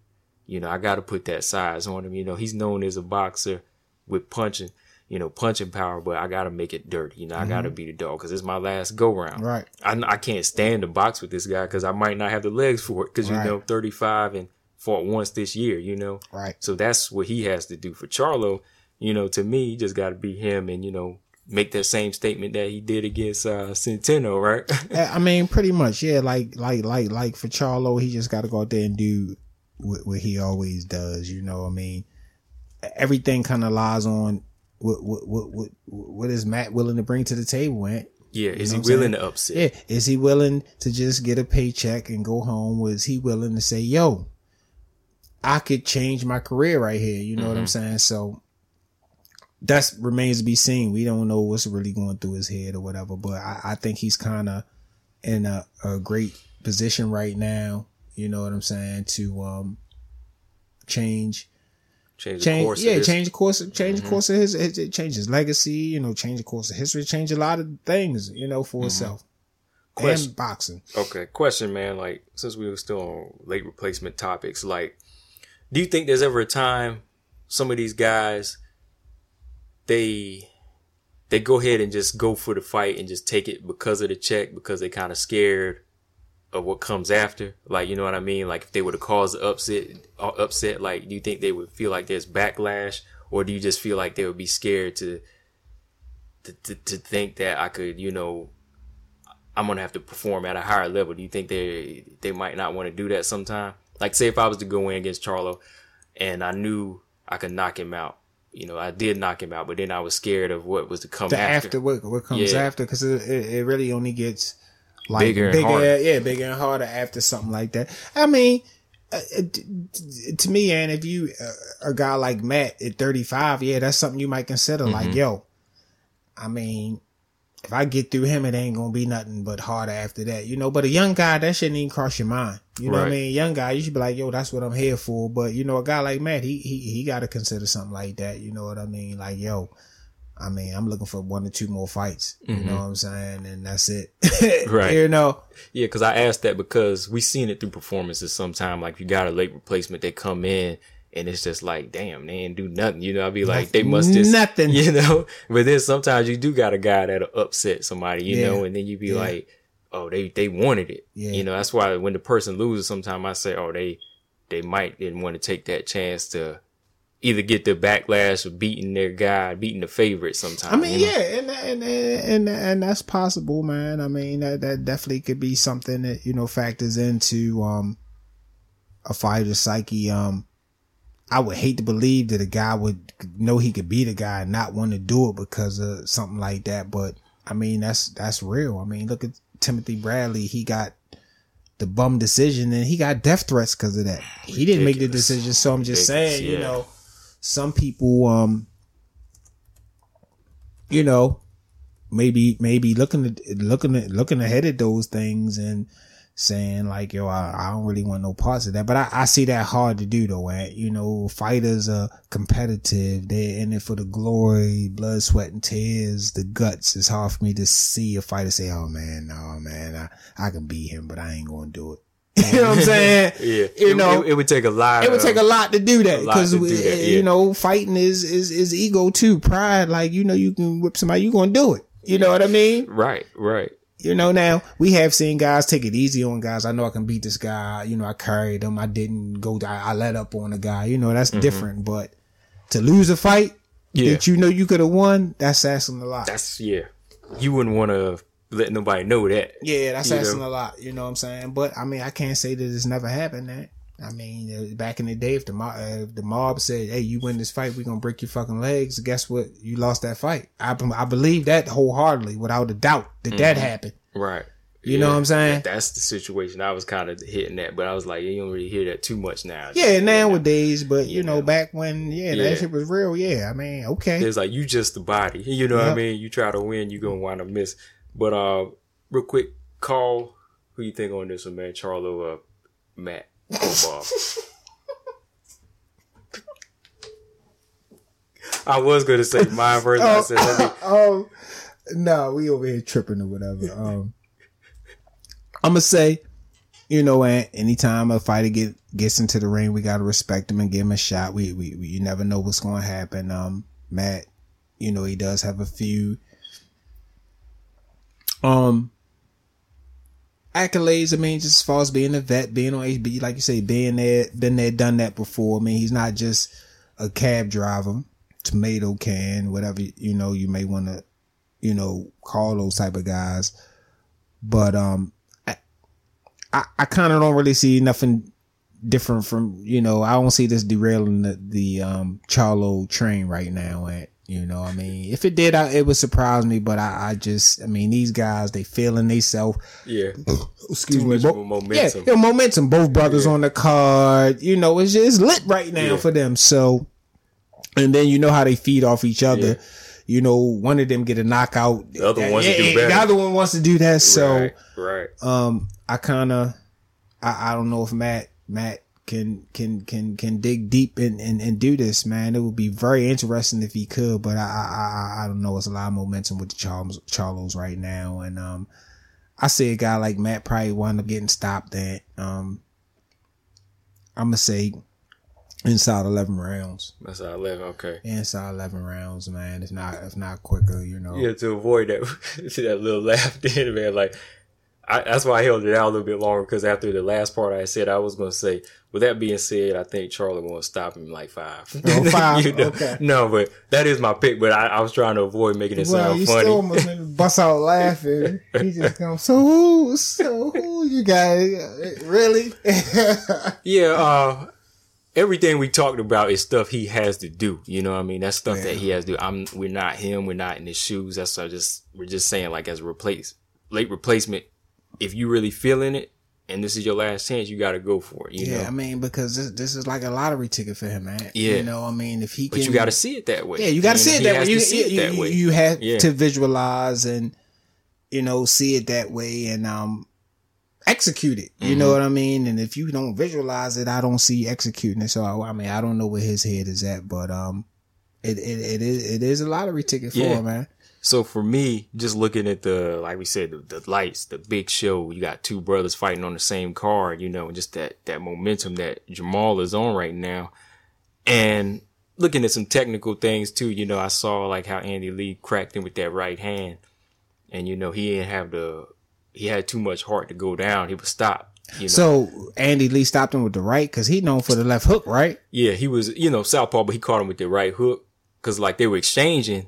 You know, I got to put that size on him. You know, he's known as a boxer with punching, you know, punching power, but I got to make it dirty. You know, mm-hmm. I got to be the dog because it's my last go round. Right. I, I can't stand to box with this guy because I might not have the legs for it because, right. you know, thirty-five and fought once this year, you know. Right. So that's what he has to do for Charlo. You know, to me, you just got to be him and, you know, make that same statement that he did against uh, Centeno, right? I mean, pretty much. Yeah. Like, like, like, like for Charlo, he just got to go out there and do what, what he always does. You know what I mean? Everything kind of lies on What, what what what what is Matt willing to bring to the table, Ant? Yeah, is he willing to upset? Yeah, is he willing to just get a paycheck and go home? Was he willing to say, yo, I could change my career right here? You know mm-hmm. what I'm saying? So that remains to be seen. We don't know what's really going through his head or whatever, but I, I think he's kind of in a, a great position right now. You know what I'm saying? To um, change. Change, change the course yeah, of change the course, change mm-hmm. the course of his, his, change his legacy, you know, change the course of history, change a lot of things, you know, for mm-hmm. itself. Question. And boxing. Okay, question, man. Like, since we were still on late replacement topics, like, do you think there's ever a time some of these guys they they go ahead and just go for the fight and just take it because of the check, because they kind of scared of what comes after. Like, you know what I mean? Like, if they were to cause the upset, upset, like, do you think they would feel like there's backlash, or do you just feel like they would be scared to to, to, to think that I could, you know, I'm going to have to perform at a higher level? Do you think they they might not want to do that sometime? Like, say if I was to go in against Charlo and I knew I could knock him out. You know, I did knock him out, but then I was scared of what was to come the after. after what, what comes yeah. after, because it, it, it really only gets like bigger, bigger and harder. Yeah, bigger and harder after something like that. I mean, uh, to me, and if you uh, a guy like Matt at thirty-five, yeah, that's something you might consider. Mm-hmm. Like, yo, I mean, if I get through him, it ain't gonna be nothing but harder after that, you know. But a young guy, that shouldn't even cross your mind. You know right. what I mean? Young guy, you should be like, yo, that's what I'm here for. But, you know, a guy like Matt, he he he got to consider something like that. You know what I mean? Like, yo, I mean, I'm looking for one or two more fights. You mm-hmm. know what I'm saying? And that's it. Right. You know? Yeah, because I asked that because we seen it through performances sometime. Like, you got a late replacement, they come in, and it's just like, damn, they ain't do nothing. You know, I'd be like, they must just... Nothing. You know? But then sometimes you do got a guy that'll upset somebody, you yeah. know? And then you be yeah. like... Oh, they, they wanted it. Yeah. You know, that's why when the person loses, sometimes I say, oh, they they might didn't want to take that chance to either get the backlash of beating their guy, beating the favorite sometimes. I mean, you know? yeah, and, and and and and that's possible, man. I mean, that, that definitely could be something that, you know, factors into um a fighter's psyche. Um, I would hate to believe that a guy would know he could beat a guy and not want to do it because of something like that. But, I mean, that's that's real. I mean, look at Timothy Bradley. He got the bum decision and he got death threats because of that. Ridiculous. He didn't make the decision. So I'm just Ridiculous, saying, yeah. you know, some people, um, you know, maybe, maybe looking at, looking at, looking ahead at those things and saying like, yo, I, I don't really want no parts of that. But I, I see that hard to do though. At, you know, fighters are competitive. They're in it for the glory, blood, sweat, and tears, the guts. It's hard for me to see a fighter say, oh man, no man, I, I can beat him, but I ain't going to do it. You know what I'm saying? Yeah. You it, know, it, it would take a lot. It would take a lot to do that because yeah. you know, fighting is, is, is ego too, pride. Like, you know, you can whip somebody, you going to do it. You know what I mean? Right, right. You know, now we have seen guys take it easy on guys. I know I can beat this guy. You know, I carried him. I didn't go. I, I let up on a guy. You know, that's mm-hmm. different. But to lose a fight yeah. that you know you could have won, that's asking a lot. That's yeah. You wouldn't want to let nobody know that. Yeah, that's asking know? a lot. You know what I'm saying? But I mean, I can't say that it's never happened. That I mean, back in the day, if the mob, if the mob said, "Hey, you win this fight, we're gonna break your fucking legs," guess what? You lost that fight. I I believe that wholeheartedly, without a doubt, that mm-hmm. that happened. Right. You yeah. know what I'm saying? That's the situation I was kind of hitting at, but I was like, you don't really hear that too much now. Yeah, nowadays, but you, you know, know, back when, yeah, yeah, that shit was real. Yeah, I mean, okay. It's like, you just the body. You know yep. what I mean? You try to win, you're gonna wind up miss. But uh, real quick, call who you think on this one, man? Charlo, uh, Matt. I was gonna say my version. Oh, I said, let me... um, no, we over here tripping or whatever. Um, I'm gonna say, you know, anytime a fighter get gets into the ring, we gotta respect him and give him a shot. We, we, we you never know what's gonna happen. Um, Matt, you know, he does have a few um. accolades. I mean, just as far as being a vet, being on H B O, like you say, being there, been there, done that before. I mean, he's not just a cab driver, tomato can, whatever, you know, you may want to, you know, call those type of guys. But um, I I, I kind of don't really see nothing different from, you know, I don't see this derailing the, the um Charlo train right now. And, you know, I mean, if it did, I, it would surprise me. But I, I just, I mean, these guys, they feeling themselves. Yeah. Excuse me. Bo- momentum. Yeah, momentum. Both brothers yeah. on the card. You know, it's just lit right now yeah. for them. So, and then you know how they feed off each other. Yeah. You know, one of them get a knockout. The other one yeah, do better. The other one wants to do that. So, right. right. Um, I kind of, I, I don't know if Matt, Matt. can can can can dig deep and, and and do this, man. It would be very interesting if he could, but I I I don't know. It's a lot of momentum with the Charlos, Charlos right now, and um, I see a guy like Matt probably wind up getting stopped at um, I'm gonna say inside eleven rounds. That's eleven, okay. Inside eleven rounds, man. If not if not quicker, you know. Yeah, to avoid that that little laugh, then man, like. I, that's why I held it out a little bit longer, because after the last part I said, I was going to say, with that being said, I think Charlo going to stop him like five. No, five, you know? Okay. No, but that is my pick, but I, I was trying to avoid making it well, sound you funny. Still almost made me bust out laughing. He just comes, so who, so who you got? Really? Yeah, uh, everything we talked about is stuff he has to do. You know what I mean? That's stuff yeah. that he has to do. I'm, we're not him. We're not in his shoes. That's what I just, we're just saying, like, as a replace, late replacement. If you really feeling it and this is your last chance, you got to go for it. You yeah, know? I mean, because this this is like a lottery ticket for him, man. Yeah. You know, I mean, if he can. But you got to see it that way. Yeah, you got to see it that way. You, see you, it that you, way. You have yeah. to visualize and, you know, see it that way and um, execute it. You mm-hmm. know what I mean? And if you don't visualize it, I don't see executing it. So, I, I mean, I don't know where his head is at, but um, it, it, it, is, it is a lottery ticket for yeah. him, man. So for me, just looking at the, like we said, the, the lights, the big show, you got two brothers fighting on the same card, you know, just that, that momentum that Jermall is on right now. And looking at some technical things too, you know, I saw like how Andy Lee cracked him with that right hand. And, you know, he didn't have the, he had too much heart to go down. He was stopped. You know? So Andy Lee stopped him with the right, because he known for the left hook, right? Yeah, he was, you know, southpaw, but he caught him with the right hook, because like they were exchanging.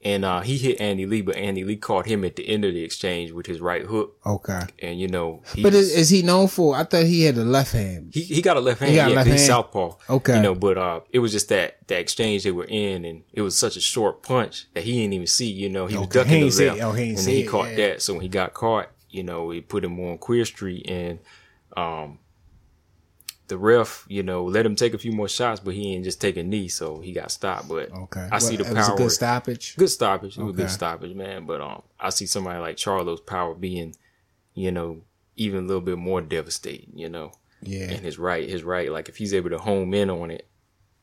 And uh, he hit Andy Lee, but Andy Lee caught him at the end of the exchange with his right hook. Okay. And, you know. But is, is he known for, I thought he had a left hand. He he got a left hand. He got yeah, a left hand. Southpaw. Okay. You know, but uh, it was just that, that exchange they were in, and it was such a short punch that he didn't even see, you know. He okay. was ducking he the left. Oh, he and then he it, caught yeah. that. So when he got caught, you know, it put him on Queer Street, and um, the ref, you know, let him take a few more shots, but he ain't just take a knee, so he got stopped. But okay. I well, see the power. It was a good stoppage. Good stoppage. It okay. was a good stoppage, man. But um, I see somebody like Charlo's power being, you know, even a little bit more devastating, you know. Yeah. And his right, his right, like if he's able to home in on it,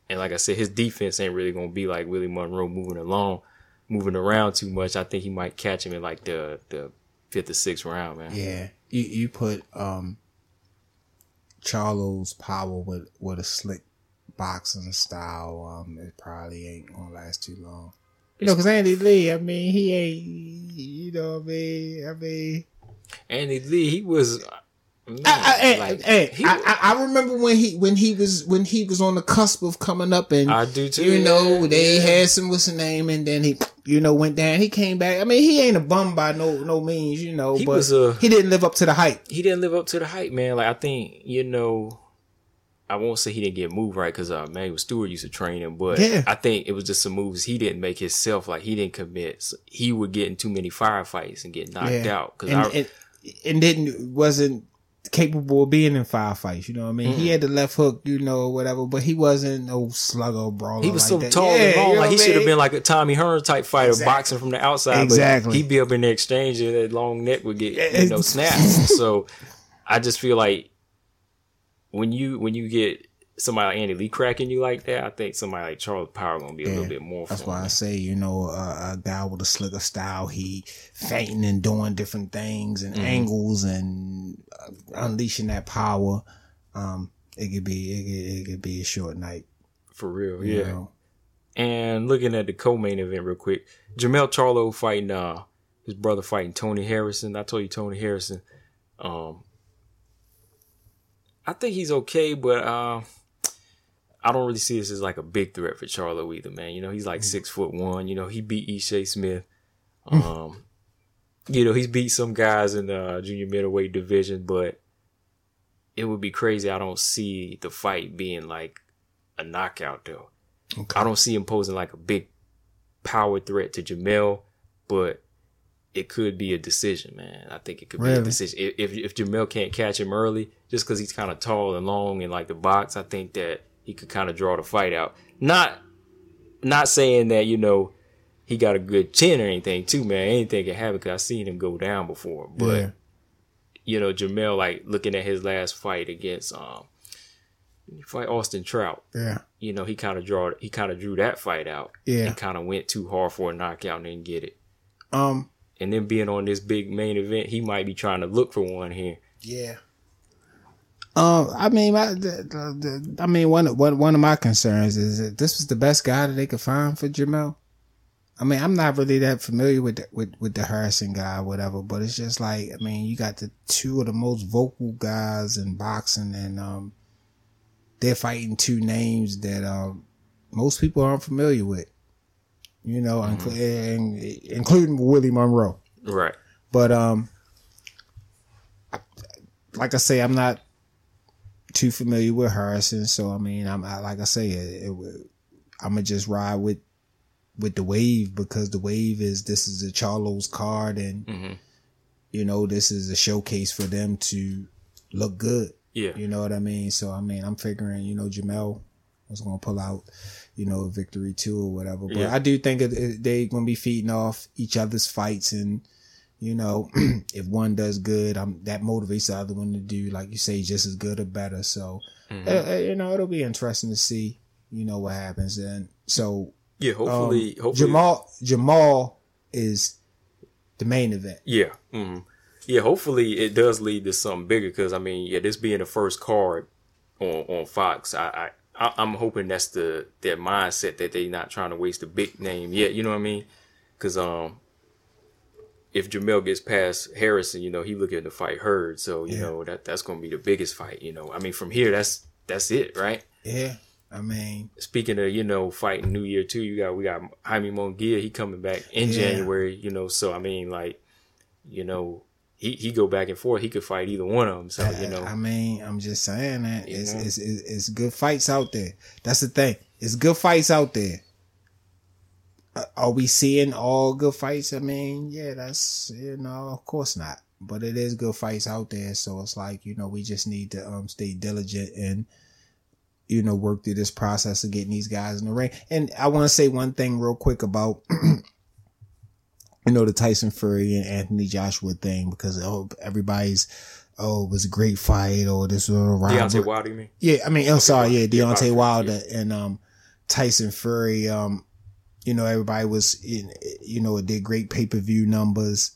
and like I said, his defense ain't really going to be like Willie Monroe moving along, moving around too much. I think he might catch him in like the, the fifth or sixth round, man. Yeah. You, you put... um. Charlo's power with, with a slick boxing style, um, it probably ain't gonna last too long. You know, because Andy Lee, I mean, he ain't, you know what I mean? I mean, Andy Lee, he was. Man, I, I, like, hey, he, I, I remember when he when he was when he was on the cusp of coming up, and I do too. You know, yeah, they yeah. had some what's the name, and then he you know went down. He came back. I mean, he ain't a bum by no no means, you know. He but was a, he didn't live up to the hype. He didn't live up to the hype, man. Like I think you know, I won't say he didn't get moved right, because uh, Manuel Stewart used to train him, but yeah. I think it was just some moves he didn't make himself. Like he didn't commit. So he would get in too many firefights and get knocked yeah. out, because and, and, and didn't wasn't. capable of being in firefights, you know what I mean? Mm-hmm. He had the left hook, you know, whatever, but he wasn't no slugger brawler. He was like so that. tall yeah, and long, you know like he should have been like a Tommy Hearn type fighter, exactly. boxing from the outside. Exactly, but he'd be up in the exchange and that long neck would get you know snaps. So I just feel like when you when you get somebody like Andy Lee cracking you like that, I think somebody like Charles Power gonna be a yeah, little bit more. That's why I say, you know, uh, a guy with a slicker style, he feinting and doing different things and mm-hmm. angles and uh, unleashing that power. Um, it could be, it could, it could be a short night for real. Yeah. Know? And looking at the co-main event real quick, Jermell Charlo fighting uh, his brother fighting Tony Harrison. I told you Tony Harrison. Um, I think he's okay, but. Uh, I don't really see this as like a big threat for Charlo either, man. You know, he's like mm. six foot one. You know, he beat Eshae Smith. Um, you know, he's beat some guys in the junior middleweight division, but it would be crazy. I don't see the fight being like a knockout, though. Okay. I don't see him posing like a big power threat to Jermell, but it could be a decision, man. I think it could really? be a decision. If, if, if Jermell can't catch him early, just because he's kind of tall and long and like the box, I think that he could kind of draw the fight out. Not not saying that, you know, he got a good chin or anything, too, man. Anything can happen, because I've seen him go down before. But, yeah. you know, Jermell, like, looking at his last fight against um, fight Austin Trout. Yeah. You know, he kind of draw he kind of drew that fight out. Yeah. And kind of went too hard for a knockout and didn't get it. Um, And then being on this big main event, he might be trying to look for one here. Yeah. Um, I mean, I, I mean, one, one, one of my concerns is that this was the best guy that they could find for Jermell. I mean, I'm not really that familiar with the, with, with the Harrison guy or whatever, but it's just like, I mean, you got the two of the most vocal guys in boxing, and um, they're fighting two names that um, most people aren't familiar with, you know, mm-hmm. including, including Willie Monroe. Right. But um, I, like I say, I'm not too familiar with Harrison, so I mean, I'm I, like I say, it, it, I'm gonna just ride with. with the wave, because the wave is, this is the Charlo's card, and mm-hmm. you know, this is a showcase for them to look good. Yeah. You know what I mean? So, I mean, I'm figuring, you know, Jermell was going to pull out, you know, a victory too or whatever. But yeah. I do think they're going to be feeding off each other's fights, and, you know, if one does good, I'm, that motivates the other one to do, like you say, just as good or better. So, mm-hmm. uh, you know, it'll be interesting to see, you know, what happens. And so, yeah, hopefully, um, hopefully Jermall Jermall is the main event. Yeah, mm-hmm. yeah. Hopefully, it does lead to something bigger, because I mean, yeah, this being the first card on on Fox, I, I I'm hoping that's the their mindset, that they're not trying to waste a big name yet. You know what I mean? Because um, if Jermell gets past Harrison, you know, he looking to fight Hurd, so you yeah. know that that's going to be the biggest fight. You know, I mean, from here, that's that's it, right? Yeah. I mean, speaking of, you know, fighting New Year too, you got we got Jaime Munguia. He coming back in yeah. January, you know. So I mean, like, you know, he, he go back and forth. He could fight either one of them. So you know, I mean, I'm just saying that it's, it's it's it's good fights out there. That's the thing. It's good fights out there. Are we seeing all good fights? I mean, yeah, that's you know, of course not. But it is good fights out there. So it's like, you know, we just need to um stay diligent and, you know, work through this process of getting these guys in the ring. And I want to say one thing real quick about, you know, the Tyson Fury and Anthony Joshua thing, because oh, everybody's, oh, it was a great fight, or this was a rivalry. Deontay Wilder, you mean? Yeah, I mean, I'm sorry, yeah, Deontay Wilder yeah. and um, Tyson Fury. Um, you know, everybody was, in, you know, it did great pay-per-view numbers.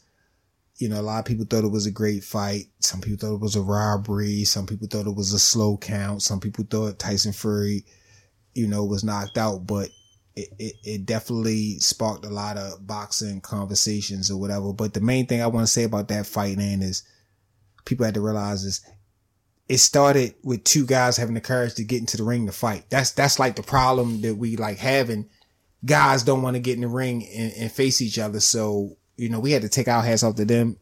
You know, a lot of people thought it was a great fight. Some people thought it was a robbery. Some people thought it was a slow count. Some people thought Tyson Fury, you know, was knocked out. But it, it, it definitely sparked a lot of boxing conversations or whatever. But the main thing I want to say about that fight, man, is people had to realize is it started with two guys having the courage to get into the ring to fight. That's that's like the problem that we like having. Guys don't want to get in the ring and, and face each other. So, you know, we had to take our hats off to them,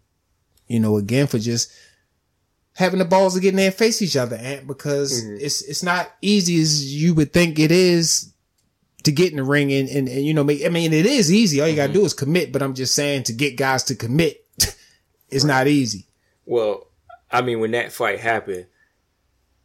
you know, again, for just having the balls to get in there and face each other, Ant, because mm-hmm. it's it's not easy as you would think it is to get in the ring and, and, and you know, make, I mean, it is easy. All you got to mm-hmm. do is commit. But I'm just saying, to get guys to commit is right. not easy. Well, I mean, when that fight happened,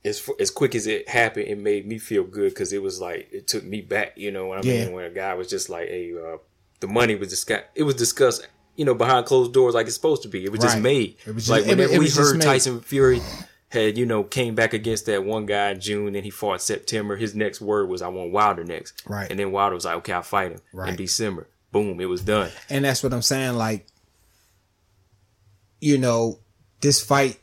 as, as quick as it happened, it made me feel good, because it was like it took me back, you know, when I yeah. mean, when a guy was just like, hey, uh, the money was discussed. It was discussed. You know, behind closed doors, like it's supposed to be. It was right. just made. It was just, like whenever it, it we heard Tyson Fury had, you know, came back against that one guy in June, and he fought September. His next word was, "I want Wilder next." Right. And then Wilder was like, "Okay, I'll fight him right. in December." Boom, it was done. And that's what I'm saying. Like, you know, this fight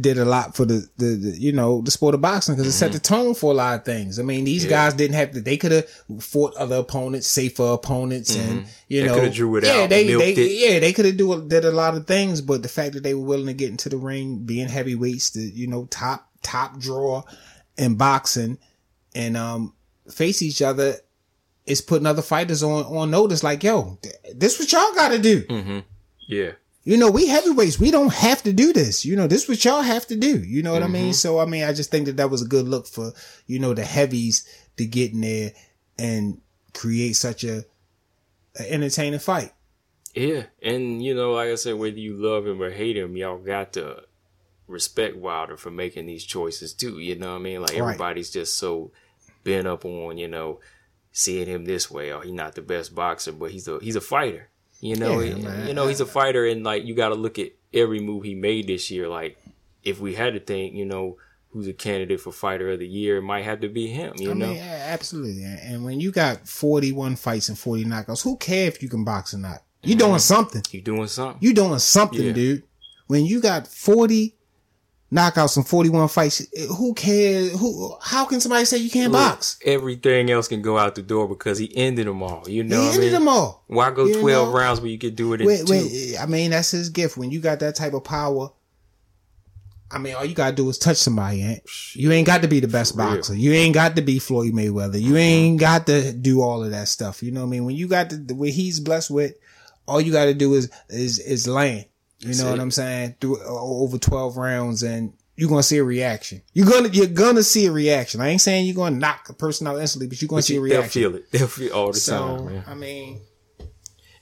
did a lot for the, the, the you know, the sport of boxing, because it mm-hmm. set the tone for a lot of things. I mean, these yeah. guys didn't have to, they could have fought other opponents, safer opponents, mm-hmm. and, you they know, could have drew it yeah, out. They, they, it. Yeah, they could have do did a lot of things, but the fact that they were willing to get into the ring, being heavyweights, the, you know, top, top draw in boxing, and um, face each other, is putting other fighters on, on notice, like, yo, this what y'all got to do. Mm-hmm. Yeah. You know, we heavyweights, we don't have to do this. You know, this is what y'all have to do. You know what mm-hmm. I mean? So, I mean, I just think that that was a good look for, you know, the heavies to get in there and create such a, a entertaining fight. Yeah. And, you know, like I said, whether you love him or hate him, y'all got to respect Wilder for making these choices too. You know what I mean? Like, everybody's right. just so bent up on, you know, seeing him this way. Oh, he's not the best boxer, but he's a he's a fighter. You know, yeah, you know, he's a fighter, and like, you got to look at every move he made this year. Like, if we had to think, you know, who's a candidate for fighter of the year, it might have to be him, you I know? Mean, yeah, absolutely. And when you got forty-one fights and forty knockouts, who care if you can box or not? You're mm-hmm. doing something. You're doing something. You're doing something, yeah. dude. When you got forty knockouts in forty-one fights. Who cares? Who? How can somebody say you can't Look, box? Everything else can go out the door because he ended them all. You know, he ended I mean? them all. Why go you twelve know? rounds when you could do it in wait, two? Wait, I mean, that's his gift. When you got that type of power, I mean, all you gotta do is touch somebody. Ain't? You ain't got to be the best boxer. You ain't got to be Floyd Mayweather. You ain't got to do all of that stuff. You know what I mean? When you got the what he's blessed with, all you got to do is is is land. You That's know it. what I'm saying? Through over twelve rounds, and you're gonna see a reaction. You're gonna you're gonna see a reaction. I ain't saying you're gonna knock a person out instantly, but you're gonna but see you, a reaction. They'll feel it. They'll feel it all the so, time. Man. I mean,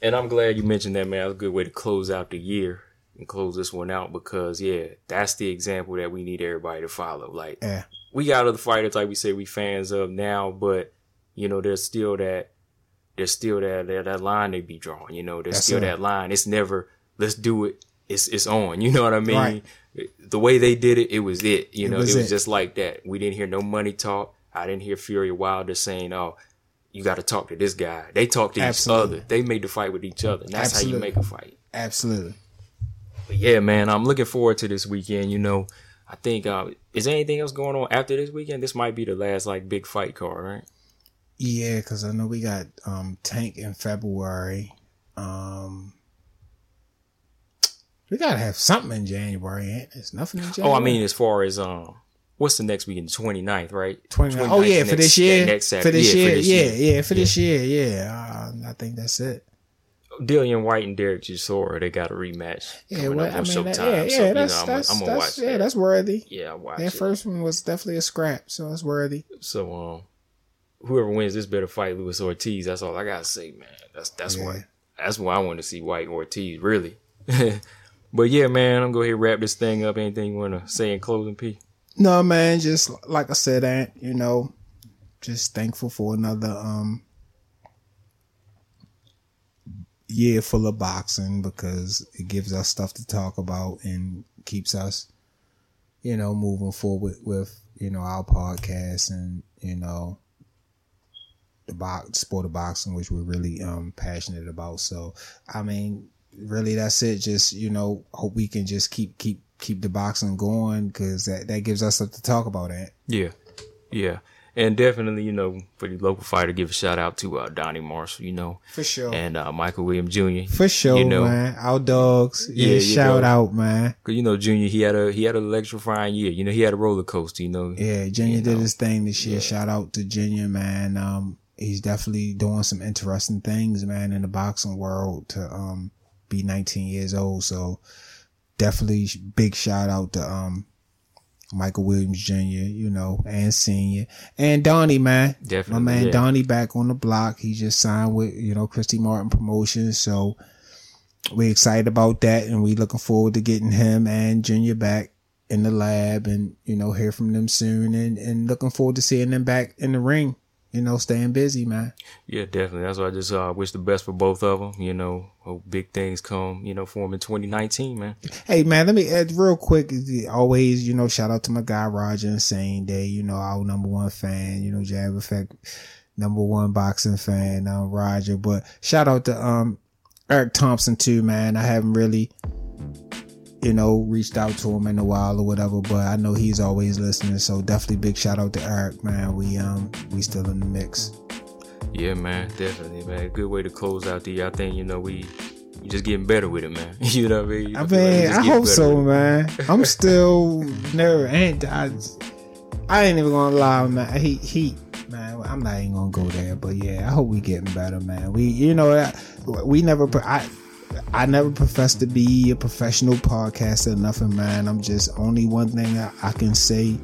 and I'm glad you mentioned that, man. That's a good way to close out the year. And close this one out because, yeah, that's the example that we need everybody to follow. Like, yeah. we got other fighters, like we say, we fans of now, but, you know, there's still that, there's still that, that, that line they be drawing, you know, there's that's still it. that line. It's never, let's do it. It's, it's on. You know what I mean? Right. The way they did it, it was it. You know, it was, it was it. just like that. We didn't hear no money talk. I didn't hear Fury Wilder saying, oh, you got to talk to this guy. They talk to Absolutely. each other. They made the fight with each other. And that's Absolutely. how you make a fight. Absolutely. Yeah, man, I'm looking forward to this weekend. You know, I think, uh, is there anything else going on after this weekend? This might be the last, like, big fight card, right? Yeah, because I know we got um, Tank in February. Um, we got to have something in January. There's nothing in January. Oh, I mean, as far as, um, what's the next weekend? twenty-ninth, right? twenty-ninth. Oh, yeah, next, for this year. Next for this yeah, year. For this yeah, year. yeah, for yeah. this year. Yeah, uh, I think that's it. Dillian White and Derek Chisora, they got a rematch. Yeah, well, I mean, Showtime, that, yeah, yeah, so, that's, you know, that's, I'm, I'm gonna that's watch yeah, that. that's worthy. Yeah, I watch that it. first one was definitely a scrap, so that's worthy. So, um, whoever wins this better fight Luis Ortiz. That's all I gotta say, man. That's that's yeah. why that's why I want to see White Ortiz, really. But yeah, man, I'm gonna go ahead and wrap this thing up. Anything you wanna say in closing, P? No, man, just like I said, Aunt, you know, just thankful for another um. year full of boxing because it gives us stuff to talk about and keeps us, you know, moving forward with, you know, our podcast and, you know, the box, sport of boxing, which we're really um, passionate about. So, I mean, really, that's it. Just, you know, hope we can just keep, keep, keep the boxing going because that, that gives us stuff to talk about. That. Yeah. Yeah. And definitely, you know, for the local fighter, give a shout out to uh, Donnie Marshall, you know. For sure. And uh, Michael Williams Junior For sure, you know, man. Our dogs. Yeah, yeah shout dog. out, man. Because, you know, Junior, he had a he had an electrifying year. You know, he had a roller coaster, you know. Yeah, Junior did know. his thing this year. Yeah. Shout out to Junior, man. Um, he's definitely doing some interesting things, man, in the boxing world to um be nineteen years old. So definitely big shout out to um. Michael Williams Junior, you know, and Senior, and Donnie, man. Definitely, my man, yeah. Donnie back on the block. He just signed with, you know, Christy Martin Promotions, so we're excited about that, and we looking forward to getting him and Junior back in the lab, and you know, hear from them soon, and and looking forward to seeing them back in the ring. You know, staying busy, man. Yeah, definitely. That's why I just uh, wish the best for both of them. You know, hope big things come, you know, for them in twenty nineteen, man. Hey, man, let me add real quick. Always, you know, shout out to my guy, Roger Insane Day, you know, our number one fan, you know, Jab Effect, number one boxing fan, uh, Roger. But shout out to um, Eric Thompson, too, man. I haven't really, you know, reached out to him in a while or whatever, but I know he's always listening. So definitely big shout out to Eric, man. We um we still in the mix. Yeah, man, definitely, man. Good way to close out the year. I think, you know, we we just getting better with it, man. You know what I mean? You I mean, I hope so, man. I'm still nervous. And I, I ain't even gonna lie, man. He he. Man, I'm not even gonna go there, but yeah, I hope we getting better, man. We you know I, we never. I. I never profess to be a professional podcaster or nothing, man. I'm just only one thing I, I can say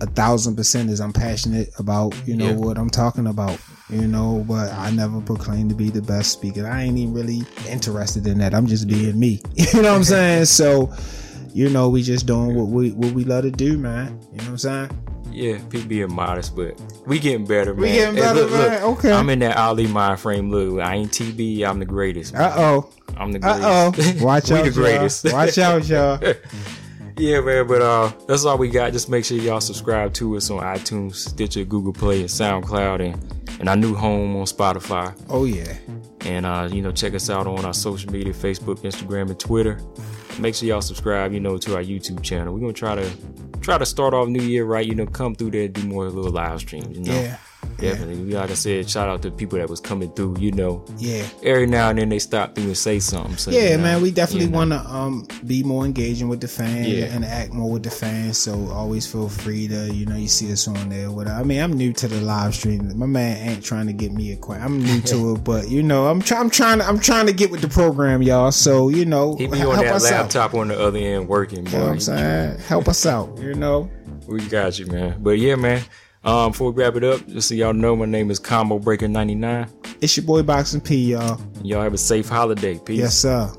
a thousand percent is I'm passionate about, you know, yeah. what I'm talking about, you know, but I never proclaim to be the best speaker. I ain't even really interested in that. I'm just being me. You know what I'm saying? So, you know, we just doing what we what we love to do, man. You know what I'm saying? Yeah, people being modest, but we getting better, man. We getting better, hey, look, man. Look, okay. I'm in that Ali mind frame. Look, I ain't T B. I'm the greatest. Uh oh. I'm the greatest. Uh oh. Watch out, the greatest. Y'all. Watch out, y'all. Yeah, man. But uh, that's all we got. Just make sure y'all subscribe to us on iTunes, Stitcher, Google Play, and SoundCloud, and and our new home on Spotify. Oh yeah. And uh, you know, check us out on our social media: Facebook, Instagram, and Twitter. make sure y'all subscribe, you know, to our YouTube channel. We're gonna try to try to start off new year right, you know, come through there, do more little live streams, you know. Yeah. Definitely. Yeah. Like I said, shout out to people that was coming through, you know. Yeah. Every now and then they stop through and say something. So, yeah, you know, man, we definitely you know. want to um be more engaging with the fans yeah. and act more with the fans. So always feel free to, you know, you see us on there. Whatever. I mean, I'm new to the live stream. My man ain't trying to get me acquainted. I'm new to it, but you know, I'm trying. I'm trying. I'm trying to get with the program, y'all. So you know, he be on help that laptop out. On the other end working. You know what I'm saying? Help us out. You know, we got you, man. But yeah, man. Um, before we wrap it up, just so y'all know, my name is Combo Breaker ninety-nine. It's your boy Boxing P, y'all. And y'all have a safe holiday. Peace. Yes, sir.